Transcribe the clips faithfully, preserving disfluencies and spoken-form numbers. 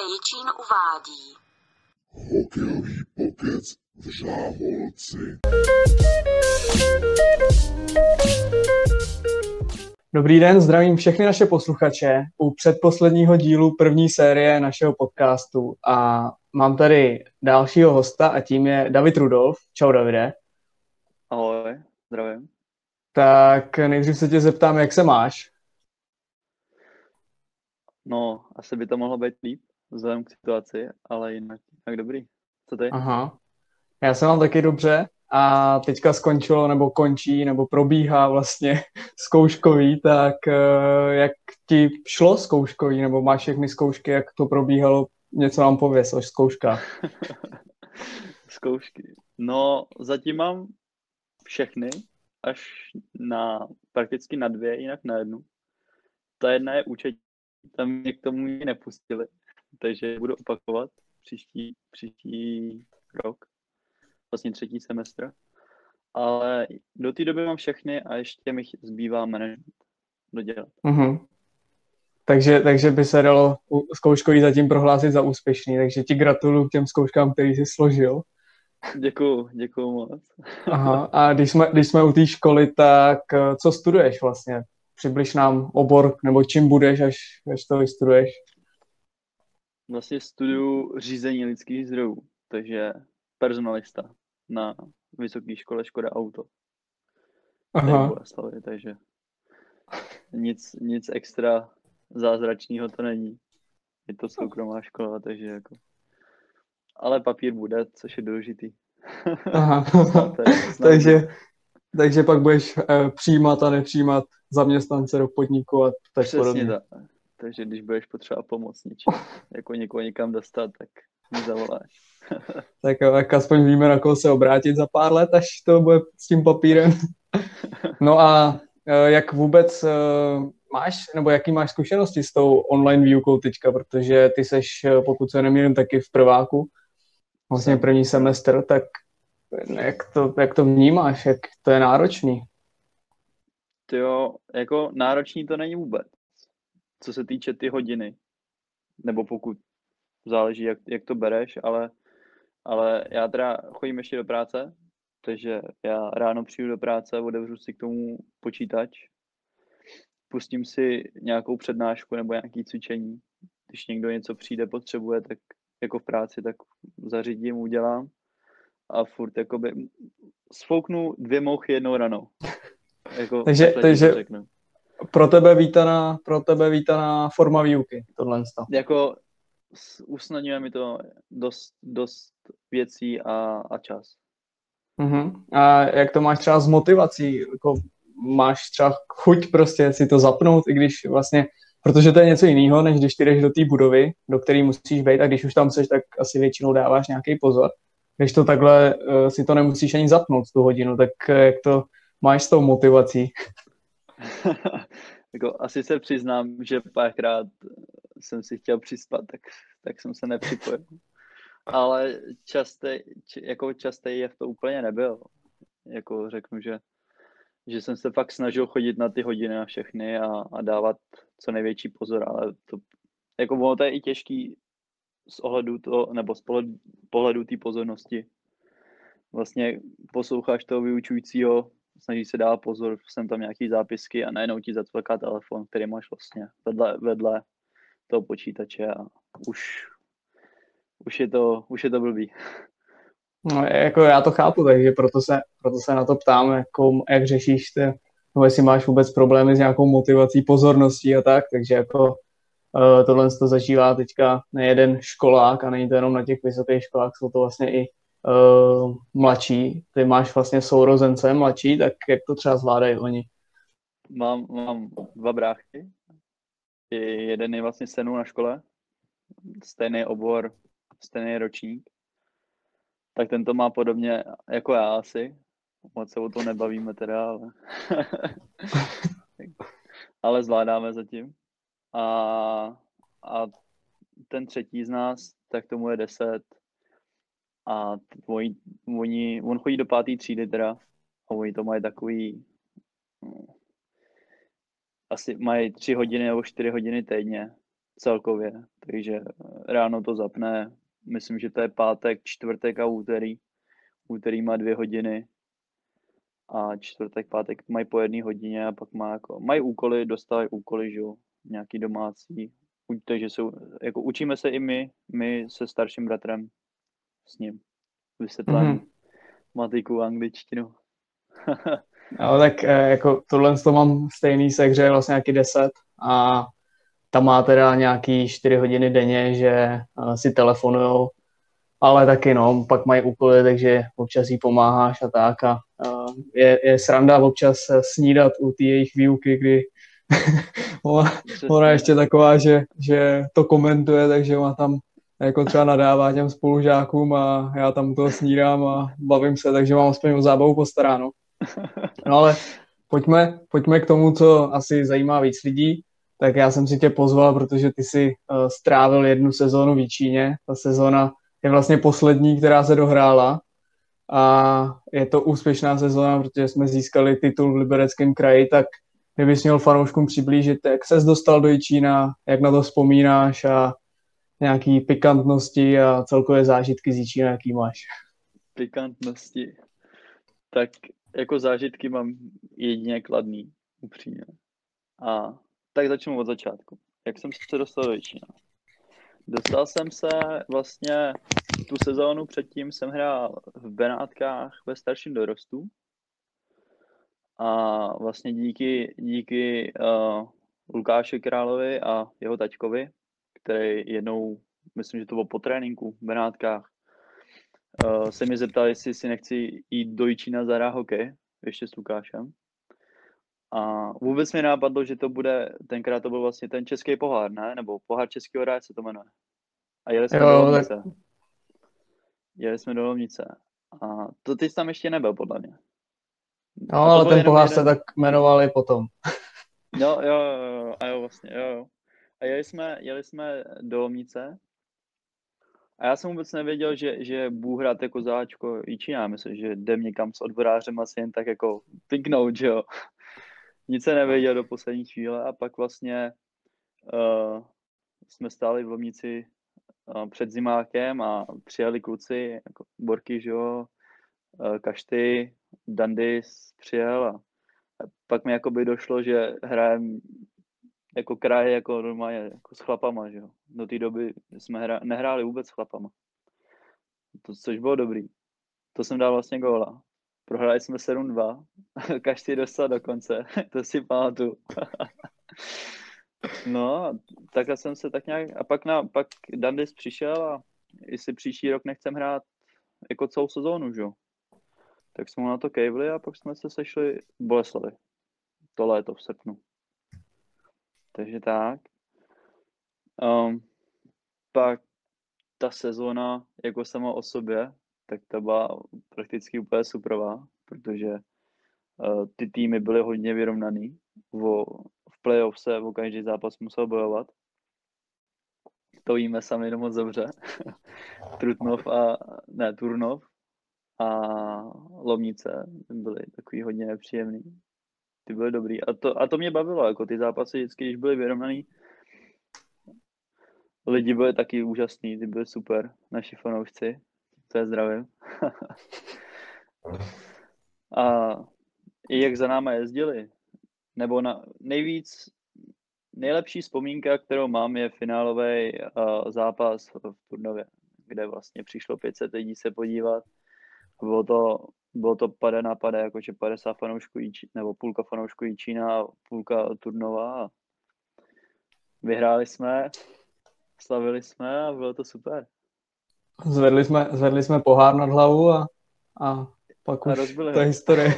Jičín uvádí hokejový pokec v Žáholci. Dobrý den, zdravím všechny naše posluchače u předposledního dílu první série našeho podcastu a mám tady dalšího hosta a tím je David Rudolf. Čau, Davide. Ahoj, zdravím. Tak nejdřív se tě zeptám, jak se máš? No, asi by to mohlo být líp, vzhledem k situaci, ale jinak tak dobrý. Co ty? Aha, já se mám taky dobře a teďka skončilo, nebo končí, nebo probíhá vlastně zkouškový, tak jak ti šlo zkouškový, nebo máš všechny zkoušky, jak to probíhalo, něco nám pověz o zkouškách. Zkoušky. No, zatím mám všechny, až na prakticky na dvě, jinak na jednu. Ta jedna je účetní. Tam mě k tomu ji nepustili, takže budu opakovat příští, příští rok, vlastně třetí semestr. Ale do té doby mám všechny a ještě mi zbývá management dodělat. Mm-hmm. Takže, takže by se dalo zkouškový zatím prohlásit za úspěšný, takže ti gratuluju k těm zkouškám, který jsi složil. Děkuju, děkuju moc. Aha, a když jsme, když jsme u té školy, tak co studuješ vlastně? Přibliž nám obor, nebo čím budeš, až, až to vystuduješ? Vlastně studuju řízení lidských zdrojů, takže personalista na vysoké škole Škoda Auto. Aha. Takže nic, nic extra zázračného to není. Je to soukromá škola, takže jako... Ale papír bude, což je důležitý. Aha, takže... Takže pak budeš e, přijímat a nepřijímat zaměstnance do podniku a tak přesně podobně. Tak. Takže když budeš potřeba pomoct něčím, jako někoho někam dostat, tak mi zavoláš. Tak, tak aspoň víme, na koho se obrátit za pár let, až to bude s tím papírem. No a e, jak vůbec e, máš, nebo jaký máš zkušenosti s tou online výukou teďka, protože ty seš, pokud se nemýlím, taky v prváku, vlastně první semestr, tak Jak to, jak to vnímáš? Jak to je náročný? Jo, jako náročný to není vůbec. Co se týče ty hodiny. Nebo pokud záleží, jak, jak to bereš, ale, ale já teda chodím ještě do práce, takže já ráno přijdu do práce, otevřu si k tomu počítač, pustím si nějakou přednášku nebo nějaké cvičení. Když někdo něco přijde, potřebuje, tak jako v práci, tak zařídím, udělám. A furt jakoby sfouknu dvě mouchy jednou ranou. Jako takže takže pro tebe vítaná, pro tebe vítaná forma výuky, tohle stav. Jako usnadňuje mi to dost, dost věcí a, a čas. Uh-huh. A jak to máš třeba s motivací? Jako máš třeba chuť prostě si to zapnout, i když vlastně, protože to je něco jiného, než když ty jdeš do té budovy, do které musíš být, a když už tam seš, tak asi většinou dáváš nějaký pozor. Když to takhle si to nemusíš ani zapnout tu hodinu, tak jak to máš s tou motivací? Jako, asi se přiznám, že párkrát jsem si chtěl přispat, tak, tak jsem se nepřipojil. Ale častej, jako častej je v to úplně nebyl. Jako řeknu, že, že jsem se fakt snažil chodit na ty hodiny a všechny a, a dávat co největší pozor, ale to, jako bylo to je i těžký, z ohledu to, nebo z pohledu té pozornosti. Vlastně posloucháš toho vyučujícího, snažíš se dát pozor, jsem tam nějaký zápisky a najednou ti zacvaká telefon, který máš vlastně vedle, vedle toho počítače a už, už, je to, už je to blbý. No, jako já to chápu, takže proto se, proto se na to ptám, jako, jak řešíš to, no, jestli máš vůbec problémy s nějakou motivací, pozorností a tak, takže jako Uh, tohle to zažívá teďka nejeden školák a není to jenom na těch vysokých školách, jsou to vlastně i uh, mladší. Ty máš vlastně sourozence mladší, tak jak to třeba zvládají oni? Mám, mám dva bráchy. Jeden je vlastně se mnou na škole, stejný obor, stejný ročník. Tak ten to má podobně jako já asi. Moc se o to nebavíme teda, ale, ale zvládáme zatím. A, a ten třetí z nás, tak tomu je deset a tvojí, oni, on chodí do pátý třídy teda a oni to mají takový, no, asi mají tři hodiny nebo čtyři hodiny týdně, celkově, takže ráno to zapne, myslím, že to je pátek, čtvrtek a úterý. Úterý má dvě hodiny a čtvrtek, pátek mají po jedné hodině a pak má jako, mají úkoly, dostávají úkoly, že jo, nějaký domácí. Takže jsou, jako učíme se i my, my se starším bratrem s ním. Vysvětlám mm-hmm. matiku, angličtinu. No, tak jako tohle to mám stejný se hře, vlastně nějaký deset a tam má teda nějaký čtyři hodiny denně, že si telefonujou, ale taky no, pak mají úkoly, takže občas jí pomáháš a tak a je, je sranda občas snídat u té jejich výuky, kdy ona, ona ještě taková, že, že to komentuje, takže ona tam jako třeba nadává těm spolužákům a já tam toho snídám a bavím se, takže mám aspoň o zábavu postaráno. No ale pojďme, pojďme k tomu, co asi zajímá víc lidí. Tak já jsem si tě pozval, protože ty jsi uh, strávil jednu sezónu v Číně. Ta sezóna je vlastně poslední, která se dohrála. A je to úspěšná sezóna, protože jsme získali titul v Libereckém kraji. Tak kdybys měl fanouškům přiblížit, jak ses dostal do Čína, jak na to vzpomínáš a nějaký pikantnosti a celkové zážitky z Číny, jaký máš? Pikantnosti. Tak jako zážitky mám jedině kladný, upřímně. A tak začnu od začátku. Jak jsem se dostal do Číny? Dostal jsem se vlastně tu sezónu předtím, jsem hrál v Benátkách ve starším dorostu. A vlastně díky, díky uh, Lukáši Královi a jeho taťkovi, který jednou, myslím, že to bylo po tréninku v Benátkách, Uh, se mě zeptal, jestli si nechci jít do Číny zahrát hokej, ještě s Lukášem. A vůbec mi nápadlo, že to bude, tenkrát to byl vlastně ten Český pohár, ne? Nebo Pohár Českého ráje se to jmenuje. A jeli jsme jo, do Lomnice. Tak... Jeli jsme do Lomnice. A to ty jsi tam ještě nebyl, podle mě. No, ale ten pohár jeden... se tak jmenoval i potom. Jo, jo, jo, a jo, vlastně, jo, jo. A jeli jsme, jeli jsme do Lomnice. A já jsem vůbec nevěděl, že, že budu hrát jako záčko i Čína. Myslím, že jdem někam s odborářem asi jen tak jako tyknout, že jo. Nic se nevěděl do poslední chvíle a pak vlastně uh, jsme stáli v Lomnici uh, před zimákem a přijeli kluci, jako Borky, že jo, uh, Kašty, Dundis přijel a pak mi jakoby došlo, že hrajem jako kraje, jako normálně, jako s chlapama, že jo. Do té doby jsme hra, nehráli vůbec s chlapama. To, což bylo dobrý. To jsem dal vlastně góla. Prohráli jsme sedm dva. Každý dostal do konce. To si pamatuju. No, takhle jsem se tak nějak... A pak, na, pak Dundis přišel a jestli příští rok nechcem hrát jako celou sezónu, že jo. Tak jsme mu na to kejvli a pak jsme se sešli v Boleslavi. To léto v srpnu. Takže tak. Um, pak ta sezóna jako sama o sobě, tak ta byla prakticky úplně superová, protože uh, ty týmy byly hodně vyrovnaný. Vo, v playoff se o každý zápas musel bojovat. To víme sami moc dobře. Trutnov a, ne, Turnov a Lomnice byly takový hodně nepříjemný. Ty byly dobrý. A to, a to mě bavilo, jako ty zápasy vždycky, když byly vyrovnaný. Lidi byli taky úžasný, ty byli super, naši fanoušci, to je zdravím. A i jak za náma jezdili, nebo na, nejvíc, nejlepší vzpomínka, kterou mám, je finálový uh, zápas v Turnově, kde vlastně přišlo pět set lidí se podívat. Bylo to, bylo to pade na pade, jakože padesát fanoušků, nebo půlka fanoušků Čína, půlka Turnova. Vyhráli jsme. Slavili jsme a bylo to super. Zvedli jsme, zvedli jsme pohár nad hlavu a, a pak a už ta historie.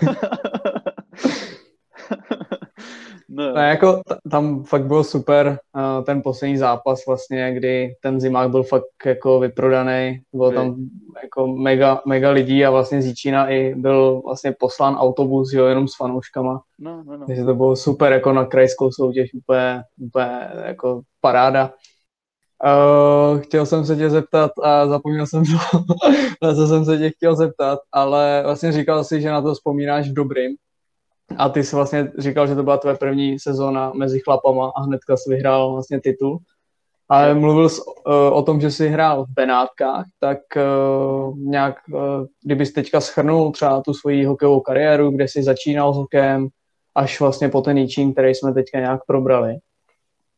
No. Ne, jako t- tam fakt bylo super uh, ten poslední zápas vlastně, kdy ten zimák byl fakt jako vyprodaný, bylo Vy. tam jako mega, mega lidí a vlastně z Čína i byl vlastně poslán autobus, jo, jenom s fanouškama. No, no, no. Takže to bylo super jako na krajskou soutěž, úplně, úplně jako paráda. Uh, chtěl jsem se tě zeptat a zapomněl jsem to, na co jsem se tě chtěl zeptat, ale vlastně říkal jsi, že na to vzpomínáš v dobrým a ty jsi vlastně říkal, že to byla tvoje první sezóna mezi chlapama a hnedka jsi vyhrál vlastně titul, Ale mluvil jsi o tom, že jsi hrál v Benátkách, tak nějak, kdybys teďka shrnul třeba tu svoji hokejovou kariéru, kde jsi začínal s hokejem, až vlastně po ten Jičín, který jsme teďka nějak probrali.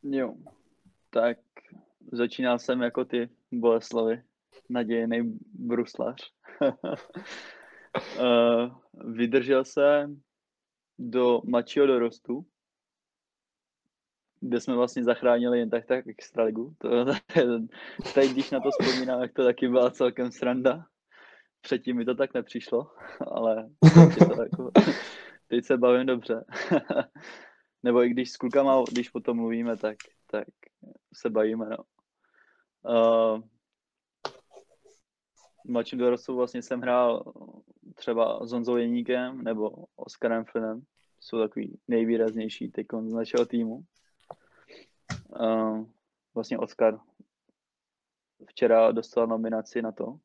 Jo, tak začínal jsem jako ty, Boleslavy, nadějnej bruslař. Vydržel jsem do mladšího dorostu, kde jsme vlastně zachránili jen tak tak extraligu. To, tady, když na to vzpomínám, jak to taky byla celkem sranda. Předtím mi to tak nepřišlo, ale to jako, teď se bavím dobře. Nebo i když s klukama, když potom mluvíme, tak, tak se bavíme. No. Uh, v mladším dorostu vlastně jsem hrál třeba s Honzou Jeníkem nebo Oskarem Flynnem. Jsou takový nejvýraznější teďkon z našeho týmu. Uh, vlastně Oskar včera dostal nominaci na to,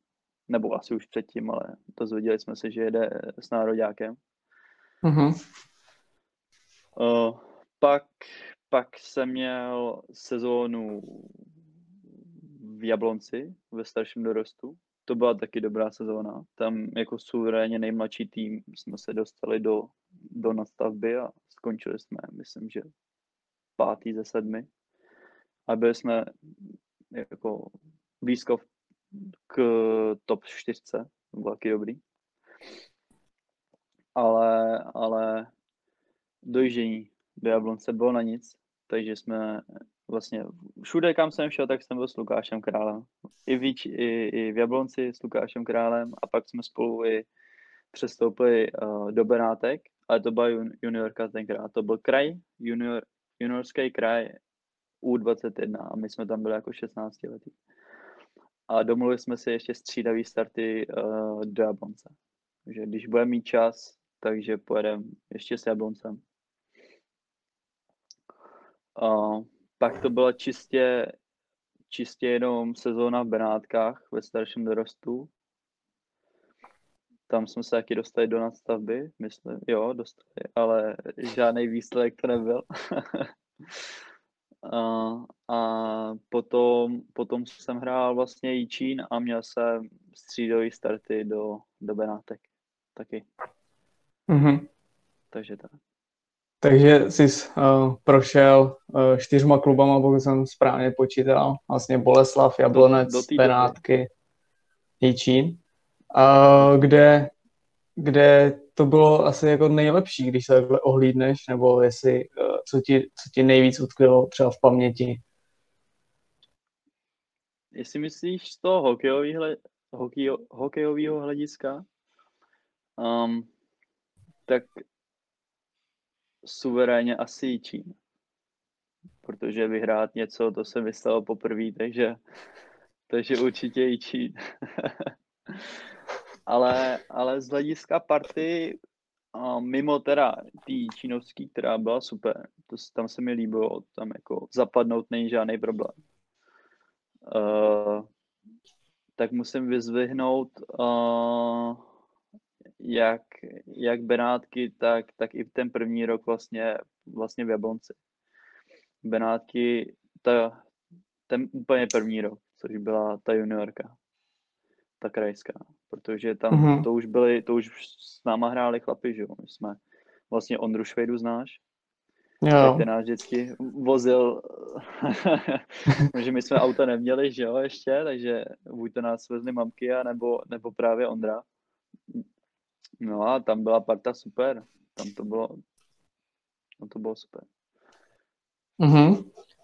nebo asi už předtím, ale dozvěděli jsme se, že jede s nároďákem. Mm-hmm. Uh, pak, pak jsem měl sezónu v Jablonci ve starším dorostu. To byla taky dobrá sezóna. Tam jako suverénně nejmladší tým jsme se dostali do, do nadstavby a skončili jsme, myslím, že pátý ze sedmi. A byli jsme jako blízko k top čtyřce. To bylo taky dobrý. Ale, ale dojíždění do Jablonce bylo na nic. Takže jsme vlastně všude, kam jsem šel, tak jsem byl s Lukášem Králem. I v, i, i v Jablonci s Lukášem Králem. A pak jsme spolu i přestoupili uh, do Benátek. Ale to byla jun, juniorka tenkrát. To byl kraj junior, juniorský kraj U dvacet jedna a my jsme tam byli jako šestnáctiletí. A domluvili jsme si ještě střídavý starty uh, do Jablonce. Takže když budeme mít čas, takže pojedeme ještě s Jabloncem. Uh, pak to byla čistě, čistě jenom sezóna v Benátkách ve starším dorostu. Tam jsme se taky dostali do nadstavby, myslím, jo, dostali, ale žádný výsledek to nebyl. a a potom, potom jsem hrál vlastně Jičín a měl jsem střídový starty do, do Benátek taky. Mm-hmm. Takže tak. Takže jsi uh, prošel uh, čtyřma klubama, pokud jsem správně počítal. Vlastně Boleslav, Jablonec, do, do Benátky, Jičín. Uh, kde, kde to bylo asi jako nejlepší, když se takhle ohlídneš, nebo jestli, uh, co, ti, co ti nejvíc utkvělo třeba v paměti? Jestli myslíš z toho hokejového hokejo, hokejového hlediska, um, tak suverénně asi Jičín. Protože vyhrát něco, to se mi stalo poprvé, takže, takže určitě Jičín. Ale, ale z hlediska party, mimo teda tý čínovský, která byla super, to, tam se mi líbilo, tam jako zapadnout není žádný problém. Uh, tak musím vyzvihnout uh, jak, jak Benátky, tak, tak i ten první rok vlastně, vlastně v Jablonci. Benátky, ta, ten úplně první rok, což byla ta juniorka. Ta krajská, protože tam mm-hmm. to už byli, to už s náma hráli chlapi, že jo, my jsme, vlastně Ondru Švejdu znáš, jo. Ten nás vždycky vozil, že my jsme auta neměli, že jo, ještě, takže buď to nás vezli mamky, a nebo, nebo právě Ondra. No a tam byla parta super, tam to bylo, tam to bylo super. Mhm.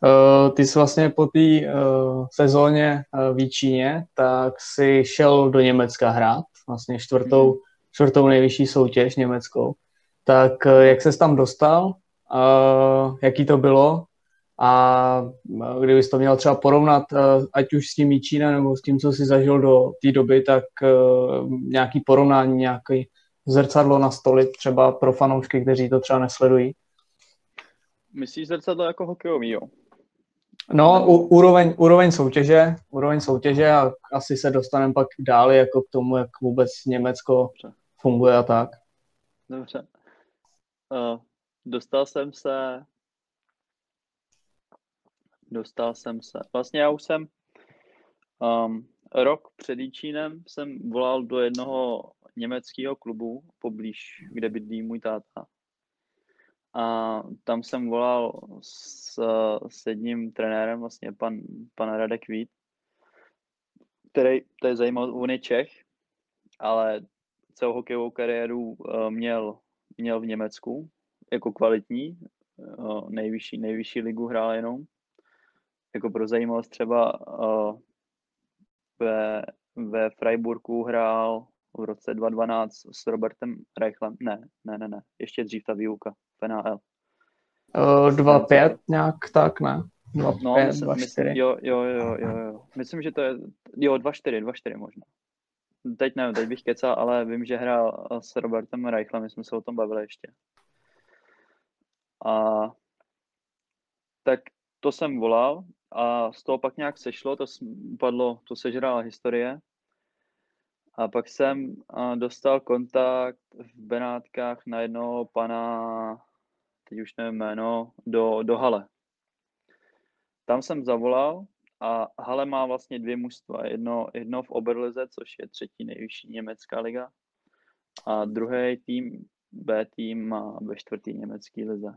Uh, ty jsi vlastně po té uh, sezóně uh, v Jičíně, tak si šel do Německa hrát, vlastně čtvrtou, čtvrtou nejvyšší soutěž německou. Tak uh, jak ses tam dostal, uh, jaký to bylo a uh, kdybys to měl třeba porovnat, uh, ať už s tím Jičína nebo s tím, co jsi zažil do té doby, tak uh, nějaký porovnání, nějaký zrcadlo nastolit třeba pro fanoušky, kteří to třeba nesledují. Myslíš zrcadlo jako hokejový, jo? No, u, úroveň, úroveň soutěže, úroveň soutěže a asi se dostaneme pak dál jako k tomu, jak vůbec Německo funguje a tak. Dobře. Uh, dostal jsem se Dostal jsem se. Vlastně já už jsem um, rok před Jičínem jsem volal do jednoho německého klubu poblíž, kde bydlí můj táta. A tam jsem volal s, s jedním trenérem, vlastně pan, pan Radek Vít, který, to je zajímavý, on je Čech, ale celou hokejovou kariéru měl, měl v Německu jako kvalitní, nejvyšší, nejvyšší ligu hrál jenom. Jako pro zajímavost třeba ve, ve Freiburgu hrál v roce dvacet dvanáct s Robertem Reichlem. Ne, ne, ne, ne. Ještě dřív ta výuka. P N L. dva pět nějak tak, ne? dva pět, no, myslím, dva čtyři. Jo, jo, jo, jo, jo. Myslím, že to je... Jo, dva čtyři možná. Teď nevím, teď bych kecal, ale vím, že hrál s Robertem Reichlem. My jsme se o tom bavili ještě. A... Tak to jsem volal a z toho pak nějak sešlo. To padlo, to sežrala historie. A pak jsem dostal kontakt v Benátkách na jednoho pana, teď už nevím jméno, do, do Hale. Tam jsem zavolal a Hale má vlastně dvě mužstva. Jedno, jedno v Oberlize, což je třetí nejvyšší německá liga. A druhý tým, B tým, má ve čtvrtý německý lize.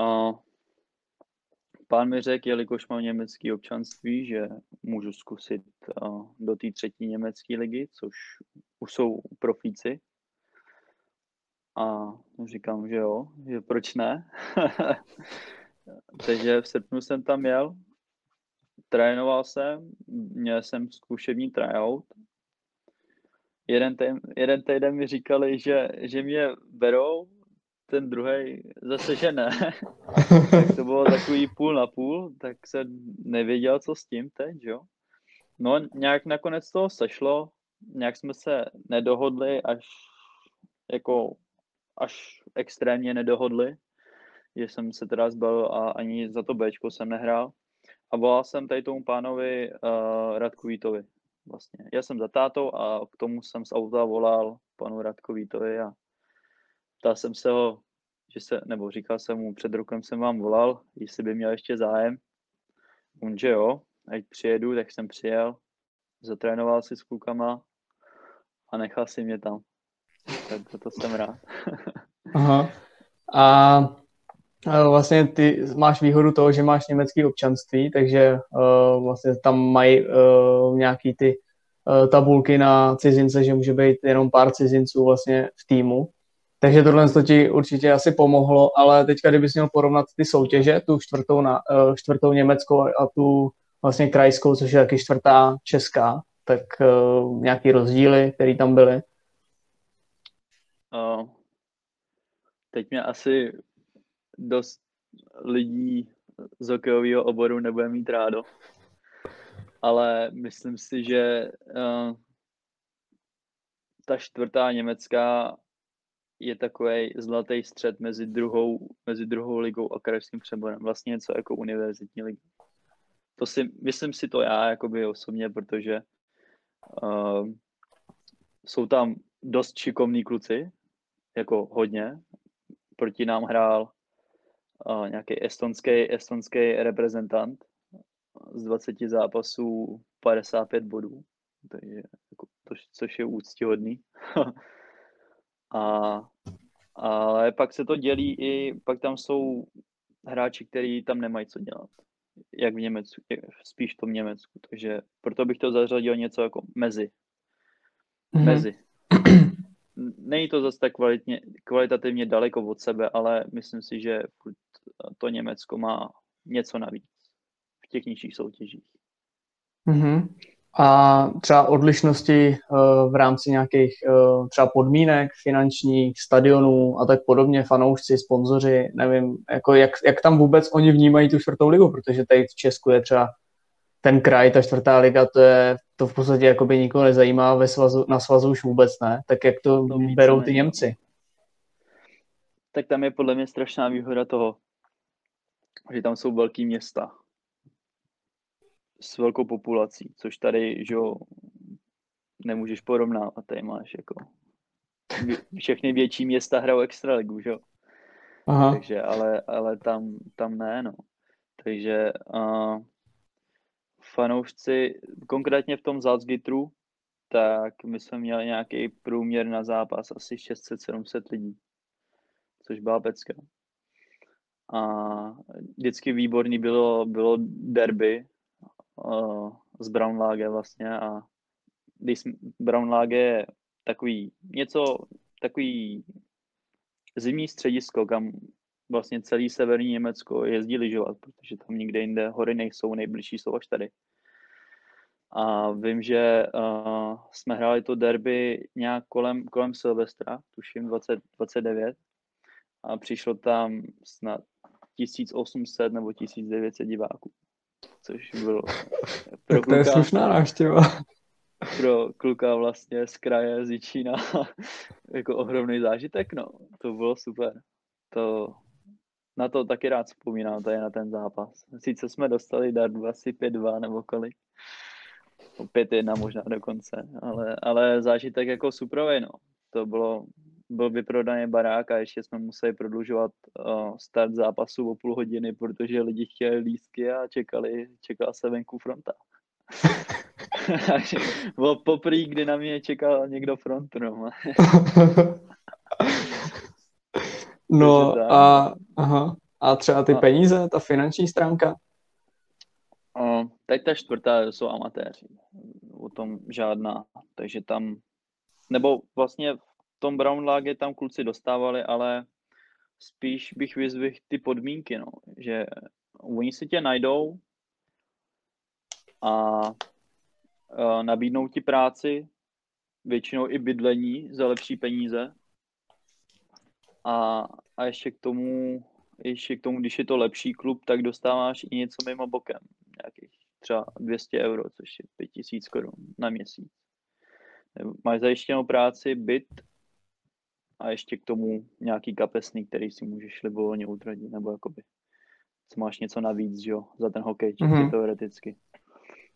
A pán mi řekl, jelikož mám německé občanství, že můžu zkusit do té třetí německé ligy, což už jsou profíci. A říkám, že jo, že proč ne. Takže v srpnu jsem tam jel, trénoval jsem, měl jsem zkušební tryout. Jeden, tý, jeden týden mi říkali, že, že mě berou, ten druhej zase, že ne. Tak to bylo takový půl na půl, tak se nevěděl, co s tím teď, jo. No nějak nakonec toho sešlo, nějak jsme se nedohodli, až jako, až extrémně nedohodli, že jsem se teda zbalil a ani za to béčko jsem nehrál. A volal jsem tady tomu pánovi uh, Radku Vítovi, vlastně. Já jsem za tátou a k tomu jsem z auta volal panu Radku Vítovi a ptal jsem se ho, že se, nebo říkal jsem mu, před rokem jsem vám volal, jestli by měl ještě zájem. On, že jo, ať přijedu, tak jsem přijel, zatrénoval si s klukama a nechal si mě tam. Tak za to jsem rád. Aha. A vlastně ty máš výhodu toho, že máš německé občanství, takže uh, vlastně tam mají uh, nějaký ty uh, tabulky na cizince, že může být jenom pár cizinců vlastně v týmu. Takže tohle to ti určitě asi pomohlo, ale teďka, kdybys měl porovnat ty soutěže, tu čtvrtou, na, čtvrtou německou a tu vlastně krajskou, což je taky čtvrtá česká, tak uh, nějaký rozdíly, které tam byly? Uh, teď mě asi dost lidí z hokejového oboru nebude mít rádo, ale myslím si, že uh, ta čtvrtá německá je takový zlatý střed mezi druhou, mezi druhou ligou a krajským přeborem. Vlastně něco jako univerzitní liga. To si, myslím si to já jakoby osobně, protože uh, jsou tam dost šikovní kluci, jako hodně. Proti nám hrál uh, nějaký estonský, estonský reprezentant z dvaceti zápasů padesát pět bodů, takže, jako, to, což je úctihodný. A, ale pak se to dělí i, pak tam jsou hráči, kteří tam nemají co dělat. Jak v Německu, spíš to v Německu. Takže proto bych to zařadil něco jako mezi. Mezi. Mm-hmm. Není to zase tak kvalitně, kvalitativně daleko od sebe, ale myslím si, že to Německo má něco navíc v těch nižších soutěžích. Mm-hmm. A třeba odlišnosti v rámci nějakých třeba podmínek finančních, stadionů a tak podobně, fanoušci, sponzoři, nevím, jako jak, jak tam vůbec oni vnímají tu čtvrtou ligu, protože tady v Česku je třeba ten kraj, ta čtvrtá liga, to je, to v podstatě jakoby nikoho nezajímá, ve svazu, na svazu už vůbec ne, tak jak to, to berou ty Němci? Tak tam je podle mě strašná výhoda toho, že tam jsou velký města s velkou populací, což tady, že jo, nemůžeš porovnávat, tady máš jako všechny větší města hrajou extraligu, že jo. Aha. Takže, ale, ale tam, tam ne, no. takže uh, fanoušci, konkrétně v tom Salzgitteru, tak my jsme měli nějaký průměr na zápas asi šest set sedm set lidí, což byla pecka. A vždycky výborný bylo, bylo derby uh, z Braunlage vlastně, a když jsme, Braunlage je takový něco, takový zimní středisko, kam vlastně celý severní Německo jezdí lyžovat, protože tam nikde jinde hory nejsou, nejbližší jsou až tady. A vím, že uh, jsme hráli to derby nějak kolem, kolem Silvestra, tuším dvacet, dvacet devět, a přišlo tam snad tisíc osm set nebo tisíc devět set diváků, což bylo pro kluka, to je slušná návštěva. Pro kluka vlastně z kraje, z Jičína, jako ohromný zážitek, no, to bylo super. To, na to taky rád vzpomínám, to je na ten zápas. Sice jsme dostali dardu asi pět dva nebo kolik, pět jedna možná dokonce, ale, ale zážitek jako suprovej, no. To bylo, byl vyprodaný barák a ještě jsme museli prodlužovat uh, start zápasu o půl hodiny, protože lidi chtěli lístky a čekali, čekala se venku fronta. Bylo poprý, kdy na mě čekal někdo frontu. No, no a, aha, a třeba ty a, peníze, ta finanční stránka? O, teď ta čtvrtá jsou amatéři. O tom žádná. Takže tam, nebo vlastně v tom Braunlage tam kluci dostávali, ale spíš bych vyzvihl ty podmínky, no, že oni si tě najdou a nabídnou ti práci, většinou i bydlení za lepší peníze. A, a ještě k tomu, ještě k tomu, když je to lepší klub, tak dostáváš i něco mimo bokem. Nějakých třeba dvě stě euro, což je pět tisíc korun na měsíc. Máš zajištěnou práci, byt a ještě k tomu nějaký kapesný, který si můžeš libovolně utratit, nebo jakoby co máš něco navíc, jo, za ten hokej, mm-hmm. teoreticky.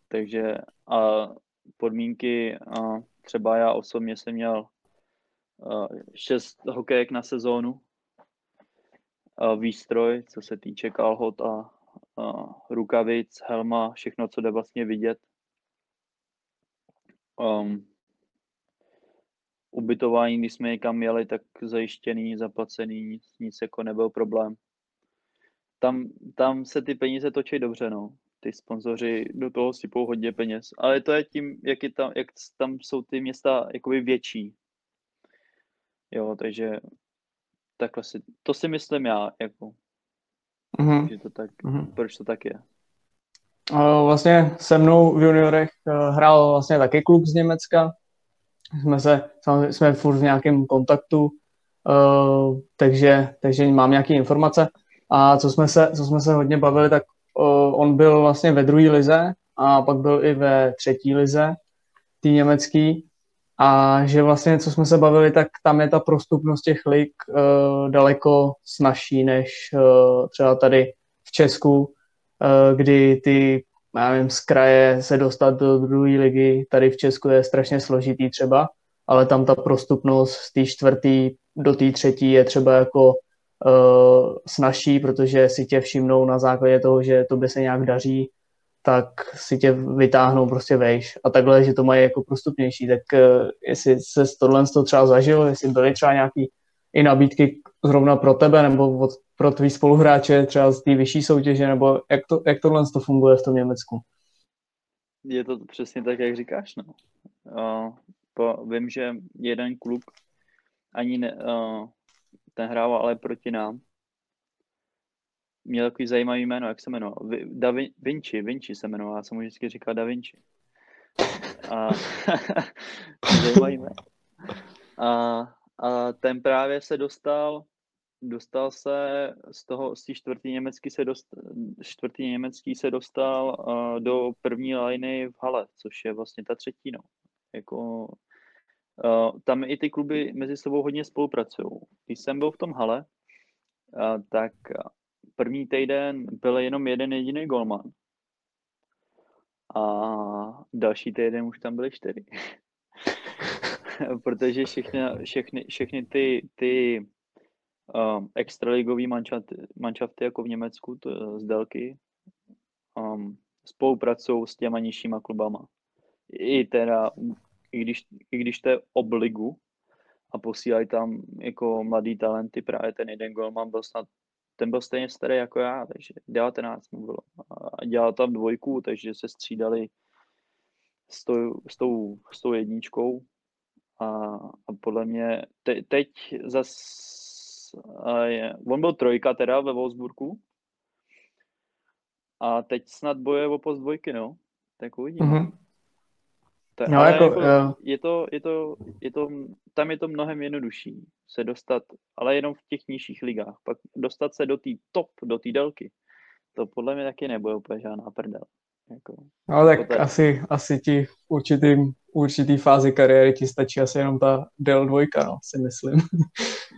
Takže a podmínky, a třeba já osobně jsem měl šest hokejek na sezónu, a výstroj, co se týče kalhot a, a rukavic, helma, všechno, co jde vlastně vidět. Um, ubytování, když jsme někam jeli, tak zajištěný, zaplacený, nic, nic jako nebyl problém. Tam, tam se ty peníze točí dobře, no. Ty sponzoři do toho sypou hodně peněz. Ale to je tím, jak, je tam, jak tam jsou ty města jakoby větší. Jo, takže takhle si, to si myslím já, jako, mm-hmm. že to tak, mm-hmm. proč to tak je. Vlastně se mnou v juniorech hrál vlastně taky kluk z Německa. Jsme se, jsme furt v nějakém kontaktu, takže, takže mám nějaké informace. A co jsme se, co jsme se hodně bavili, tak on byl vlastně ve druhé lize a pak byl i ve třetí lize, tý německý, a že vlastně, co jsme se bavili, tak tam je ta prostupnost těch lig uh, daleko snazší než uh, třeba tady v Česku, uh, kdy ty, já nevím, z kraje se dostat do druhé ligy, tady v Česku je strašně složitý třeba, ale tam ta prostupnost z té čtvrtý do té třetí je třeba jako snažší, protože si tě všimnou na základě toho, že tobě se nějak daří, tak si tě vytáhnou prostě vejš. A takhle, že to mají jako prostupnější. Tak jestli se tohle třeba zažil, jestli byly třeba nějaký i nabídky zrovna pro tebe nebo od, pro tvý spoluhráče třeba z té vyšší soutěže, nebo jak, to, jak tohle funguje v tom Německu? Je to přesně tak, jak říkáš, no. Uh, po, vím, že jeden klub ani ne... Uh... ten hrával ale proti nám. Měl takový zajímavý jméno, jak se jmenoval? Da Vin- Vinci, Vinci se jmenoval, já jsem mu vždycky říkal Da Vinci. A zajímavý jméno. A, a ten právě se dostal, dostal se z toho, z té čtvrtý německý se dostal, čtvrtý německý se dostal uh, do první liny v Hale, což je vlastně ta třetí, no. Jako... Uh, tam i ty kluby mezi sebou hodně spolupracují. Když jsem byl v tom Hale, uh, tak první týden byl jenom jeden jediný golman. A další týden už tam byly čtyři. Protože všechny, všechny, všechny ty, ty uh, extraligové manšafty, manšafty jako v Německu, to z délky, um, spolupracují s těma nižšíma klubama. I teda, i když, i když to je obligu a posílají tam jako mladý talenty, právě ten jeden golman byl snad, ten byl stejně starý jako já, takže devatenáct mu bylo. A dělal tam dvojku, takže se střídali s tou, s tou, s tou jedničkou. A, a podle mě te, teď zas je, on byl trojka teda ve Wolfsburgu a teď snad bojuje o post dvojky, no. Tak uvidíme. Mm-hmm. Ta, no, jako, jako, uh... je to, je to, je to, tam je to mnohem jednodušší se dostat, ale jenom v těch nižších ligách. Pak dostat se do té top, do té délky, to podle mě taky nebude úplně žádná prdel. Jako, no tak tady. asi, asi ti v určitý, určitý fázi kariéry ti stačí asi jenom ta del dvojka, no, si myslím.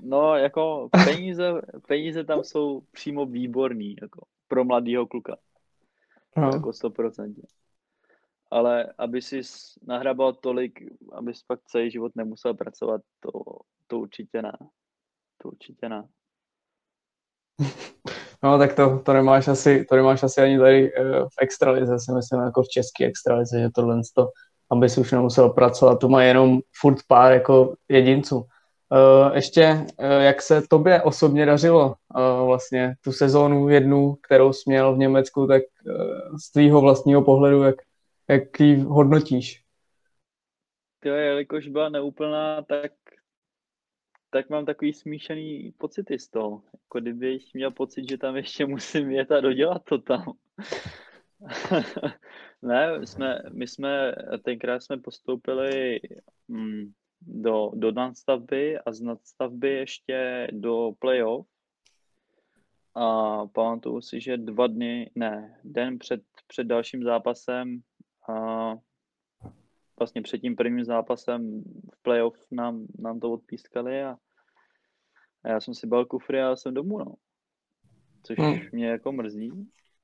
No, jako peníze, peníze tam jsou přímo výborný, jako pro mladýho kluka. No. Jako sto procent. Ale aby si nahrabal tolik, aby si pak celý život nemusel pracovat, to, to určitě ne. To určitě ne. No tak to, to, nemáš asi, to nemáš asi ani tady v extralize, si myslím, jako v české extralize, že tohle to, aby si už nemusel pracovat, tu má jenom furt pár jako jedinců. Ještě, jak se tobě osobně dařilo vlastně tu sezónu jednu, kterou jsi měl v Německu, tak z tvýho vlastního pohledu, jak, jak ji hodnotíš? Jo, jelikož byla neúplná, tak tak mám takový smíšený pocity z toho. Jako kdybych měl pocit, že tam ještě musím jet a dodělat to tam. Ne, jsme, my jsme, tenkrát jsme postoupili mm, do, do nadstavby a z nadstavby ještě do playoff. A pamatuju si, že dva dny, ne, den před, před dalším zápasem a vlastně před tím prvním zápasem v playoff nám, nám to odpískali a A já jsem si bal kufry a jsem domů, no. Což hmm. mě jako mrzí,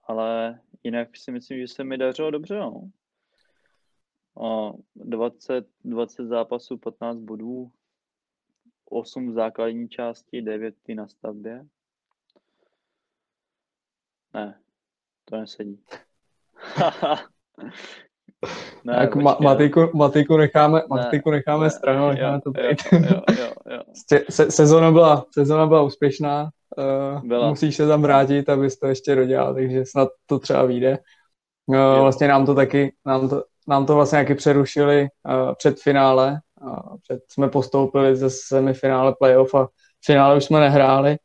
ale jinak si myslím, že se mi dařilo dobře, no. A dvacet, dvacet zápasů, patnáct bodů, osm v základní části, devět na stavbě. Ne, to nesedí. Ne, jako ma- matiku, matiku necháme, matiku necháme ne, stranou, necháme jo, to být. Jo, jo, jo. Se, sezona, byla, sezona byla úspěšná, uh, byla. Musíš se tam vrátit, abys to ještě dodělal, takže snad to třeba vyjde. Uh, vlastně nám to taky, nám to, nám to vlastně taky přerušili uh, před finále, uh, před jsme postoupili ze semifinále playoff a v finále už jsme nehráli.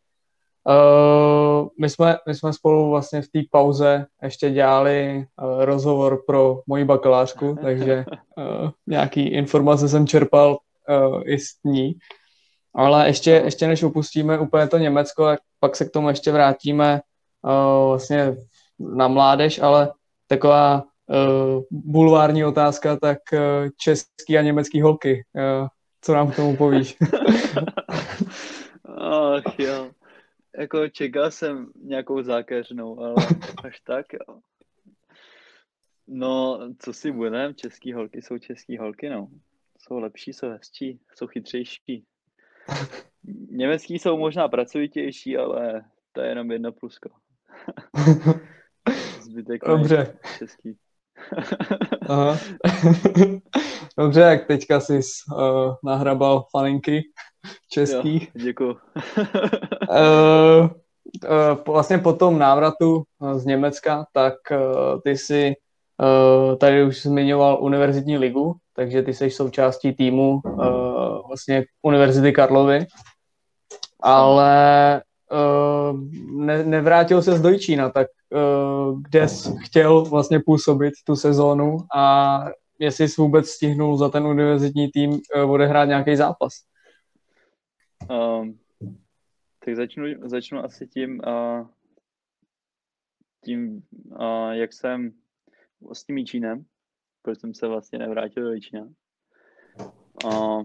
Uh, my, jsme, my jsme spolu vlastně v té pauze ještě dělali uh, rozhovor pro moji bakalářku, takže uh, nějaký informace jsem čerpal uh, i s ní. Ale ještě, ještě než opustíme úplně to Německo, tak pak se k tomu ještě vrátíme uh, vlastně na mládež, ale taková uh, bulvární otázka, tak uh, český a německý holky. Uh, co nám k tomu povíš? Ach jo. Jako čekal jsem nějakou zákeřnou, ale až tak, jo. No, co si budeme, český holky jsou český holky, no. Jsou lepší, jsou hezčí, jsou chytřejší. Německý jsou možná pracovitější, ale to je jenom jedno plusko. Zbytek dobře. Český. Aha. Dobře, jak teďka jsi uh, nahrabal faninky český. Jo, děkuju. uh, uh, vlastně po tom návratu z Německa, tak uh, ty jsi uh, tady už zmiňoval univerzitní ligu, takže ty jsi součástí týmu uh, vlastně Univerzity Karlovy, ale uh, ne, nevrátil ses do Jičína, tak uh, kde jsi chtěl vlastně působit tu sezónu a jestli jsi vůbec stihnul za ten univerzitní tým uh, odehrát nějaký zápas? Um, tak začnu, začnu asi tím, uh, tím uh, jak jsem s tím Jičínem, protože jsem se vlastně nevrátil do Jičína. Uh,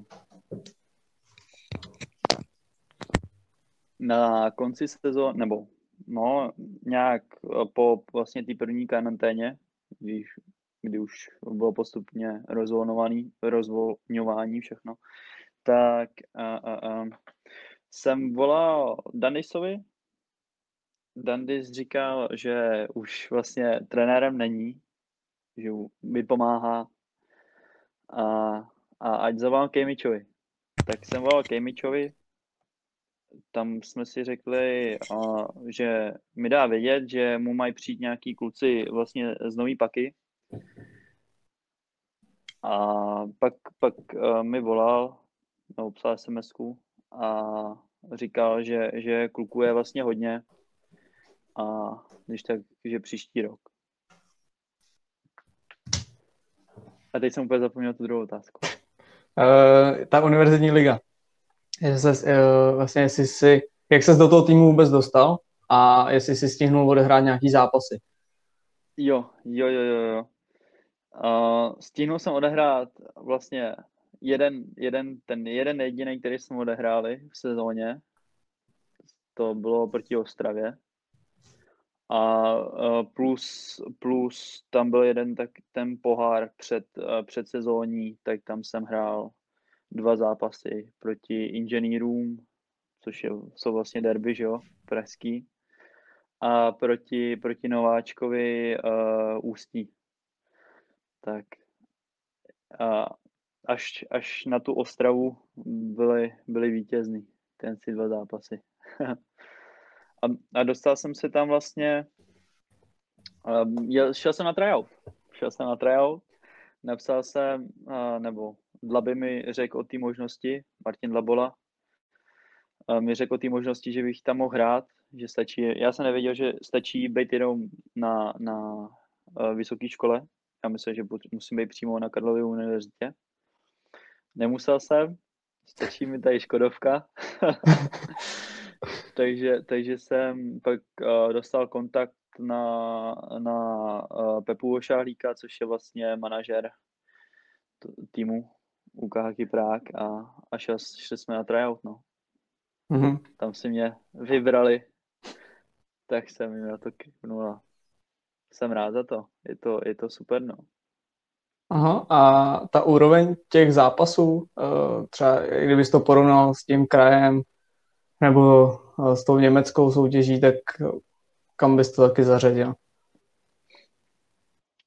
na konci sezóny, nebo no, nějak po vlastně té první karanténě, když kdy už bylo postupně rozvolňovaný, rozvolňování všechno, tak a, a, a, jsem volal Dundisovi, Dundis říkal, že už vlastně trenérem není, že mi pomáhá a, a ať zavolám Kejmičovi. Tak jsem volal Kejmičovi, tam jsme si řekli, a, že mi dá vědět, že mu mají přijít nějaký kluci vlastně z Nový Paky. A pak, pak mi volal, no, psal SMSku a říkal, že, že kluků je vlastně hodně a když tak, že příští rok. A teď jsem úplně zapomněl tu druhou otázku. Uh, ta univerzitní liga. Ses, uh, vlastně jestli jsi, jak ses do toho týmu vůbec dostal a jestli jsi stihnul odehrát nějaký zápasy? Jo, jo, jo, jo. jo. Uh, stihnul jsem odehrát vlastně jeden, jeden, ten jeden jediný, který jsme odehráli v sezóně. To bylo proti Ostravě. A plus, plus tam byl jeden tak ten pohár před, před sezóní, tak tam jsem hrál dva zápasy proti Inženýrům, což je, jsou vlastně derby, že jo, pražský, a proti, proti Nováčkovi uh, Ústí. Tak a až, až na tu Ostravu byly, byly vítězný ten si dva zápasy. A, a dostal jsem se tam vlastně, uh, šel jsem na tryout, šel jsem na tryout, napsal jsem, uh, nebo Dlaby mi řekl o té možnosti, Martin Dlabola, uh, mi řekl o té možnosti, že bych tam mohl hrát, že stačí, já jsem nevěděl, že stačí být jenom na, na uh, vysoké škole, já myslím, že musím být přímo na Karlově univerzitě. Nemusel jsem, stačí mi tady Škodovka. Takže, takže jsem pak uh, dostal kontakt na, na uh, Pepu Ošahlíka, což je vlastně manažer t- týmu U K Hokej Praha a, a šel, šli jsme na tryout, no. Mm-hmm. Tam si mě vybrali, tak jsem jim na to kývnula. Jsem rád za to, je to, je to super, no. Aha, a ta úroveň těch zápasů, uh, třeba kdybys to porovnal s tím krajem, nebo s tou německou soutěží, tak kam bys to taky zařadil?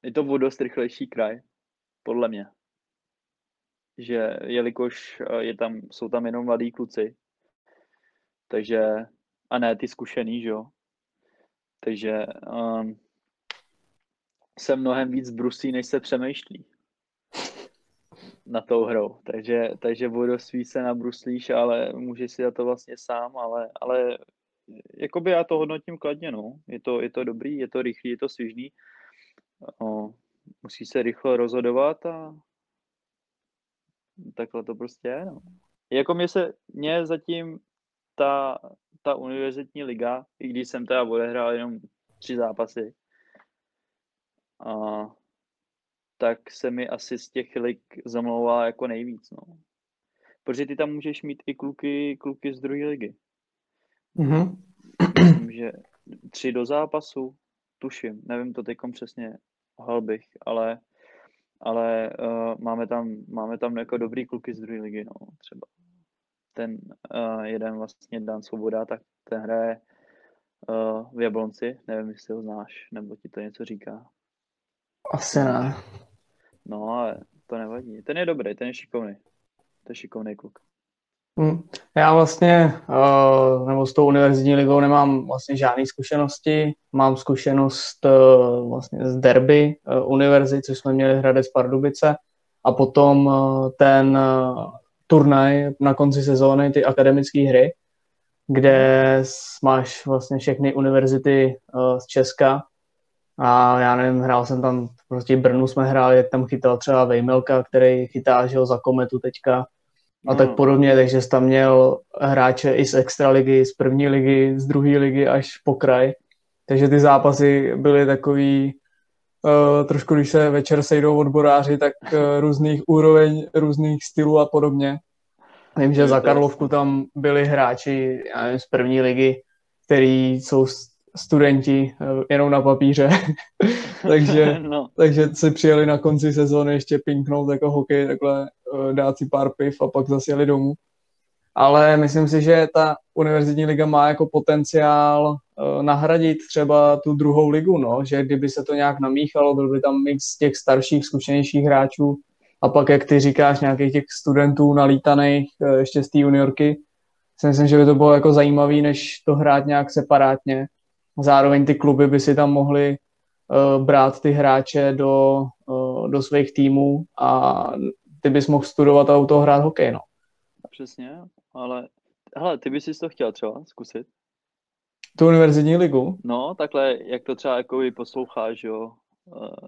Je to byl dost rychlejší kraj, podle mě. Že jelikož je tam, jsou tam jenom mladí kluci, takže, a ne ty zkušený, že jo? Takže um, se mnohem víc brusí, než se přemýšlí na tou hrou, takže, takže bodoství se nabruslíš, ale můžeš si za to vlastně sám, ale, ale jakoby já to hodnotím kladně, no. Je to, je to dobrý, je to rychlý, je to svižný. No, musí se rychle rozhodovat a takhle to prostě je, no. Jako mě se, mě zatím ta, ta univerzitní liga, i když jsem teda odehrál jenom tři zápasy, a tak se mi asi z těch lig zamlouvá jako nejvíc, no. Protože ty tam můžeš mít i kluky, kluky z druhé ligy. Mm-hmm. Myslím, že tři do zápasu, tuším, nevím to teďkom přesně, hal bych, ale, ale uh, máme tam, máme tam jako dobrý kluky z druhé ligy, no, třeba. Ten uh, jeden vlastně Dan Svoboda, tak ten hraje uh, v Jablonci, nevím, jestli ho znáš, nebo ti to něco říká. Asi ne. No, ale to nevadí. Ten je dobrý, ten je šikovný. To je šikovný kluk. Já vlastně uh, nebo s tou univerzitní ligou nemám vlastně žádné zkušenosti. Mám zkušenost uh, vlastně z derby uh, univerzit, což jsme měli Hradec Pardubice. A potom uh, ten uh, turnaj na konci sezóny, ty akademické hry, kde máš vlastně všechny univerzity uh, z Česka. A já nevím, hrál jsem tam, prostě Brnu jsme hráli, jak tam chytal třeba Vejmelka, který chytá, že ho, za Kometu teďka a no, tak podobně, takže jsi tam měl hráče i z extraligy, z první ligy, z druhé ligy až po kraj, takže ty zápasy byly takový, uh, trošku když se večer sejdou odboráři, tak uh, různých úroveň, různých stylů a podobně. Vím, že za Karlovku tam byli hráči, já nevím, z první ligy, který jsou studenti, jenom na papíře, takže, no. takže si přijeli na konci sezóny ještě pinknout jako hokej, takhle dát si pár piv a pak zase jeli domů. ale myslím si, že ta univerzitní liga má jako potenciál nahradit třeba tu druhou ligu, no, že kdyby se to nějak namíchalo, byl by tam mix těch starších, zkušenějších hráčů a pak, jak ty říkáš, nějakých těch studentů nalítaných ještě z té juniorky, si myslím, že by to bylo jako zajímavý, než to hrát nějak separátně. Zároveň ty kluby by si tam mohly uh, brát ty hráče do, uh, do svých týmů a ty bys mohl studovat a u toho hrát hokej, no. Přesně, ale hele, ty bys si to chtěl třeba zkusit? Tu univerzitní ligu? No, takhle, jak to třeba jako posloucháš, jo,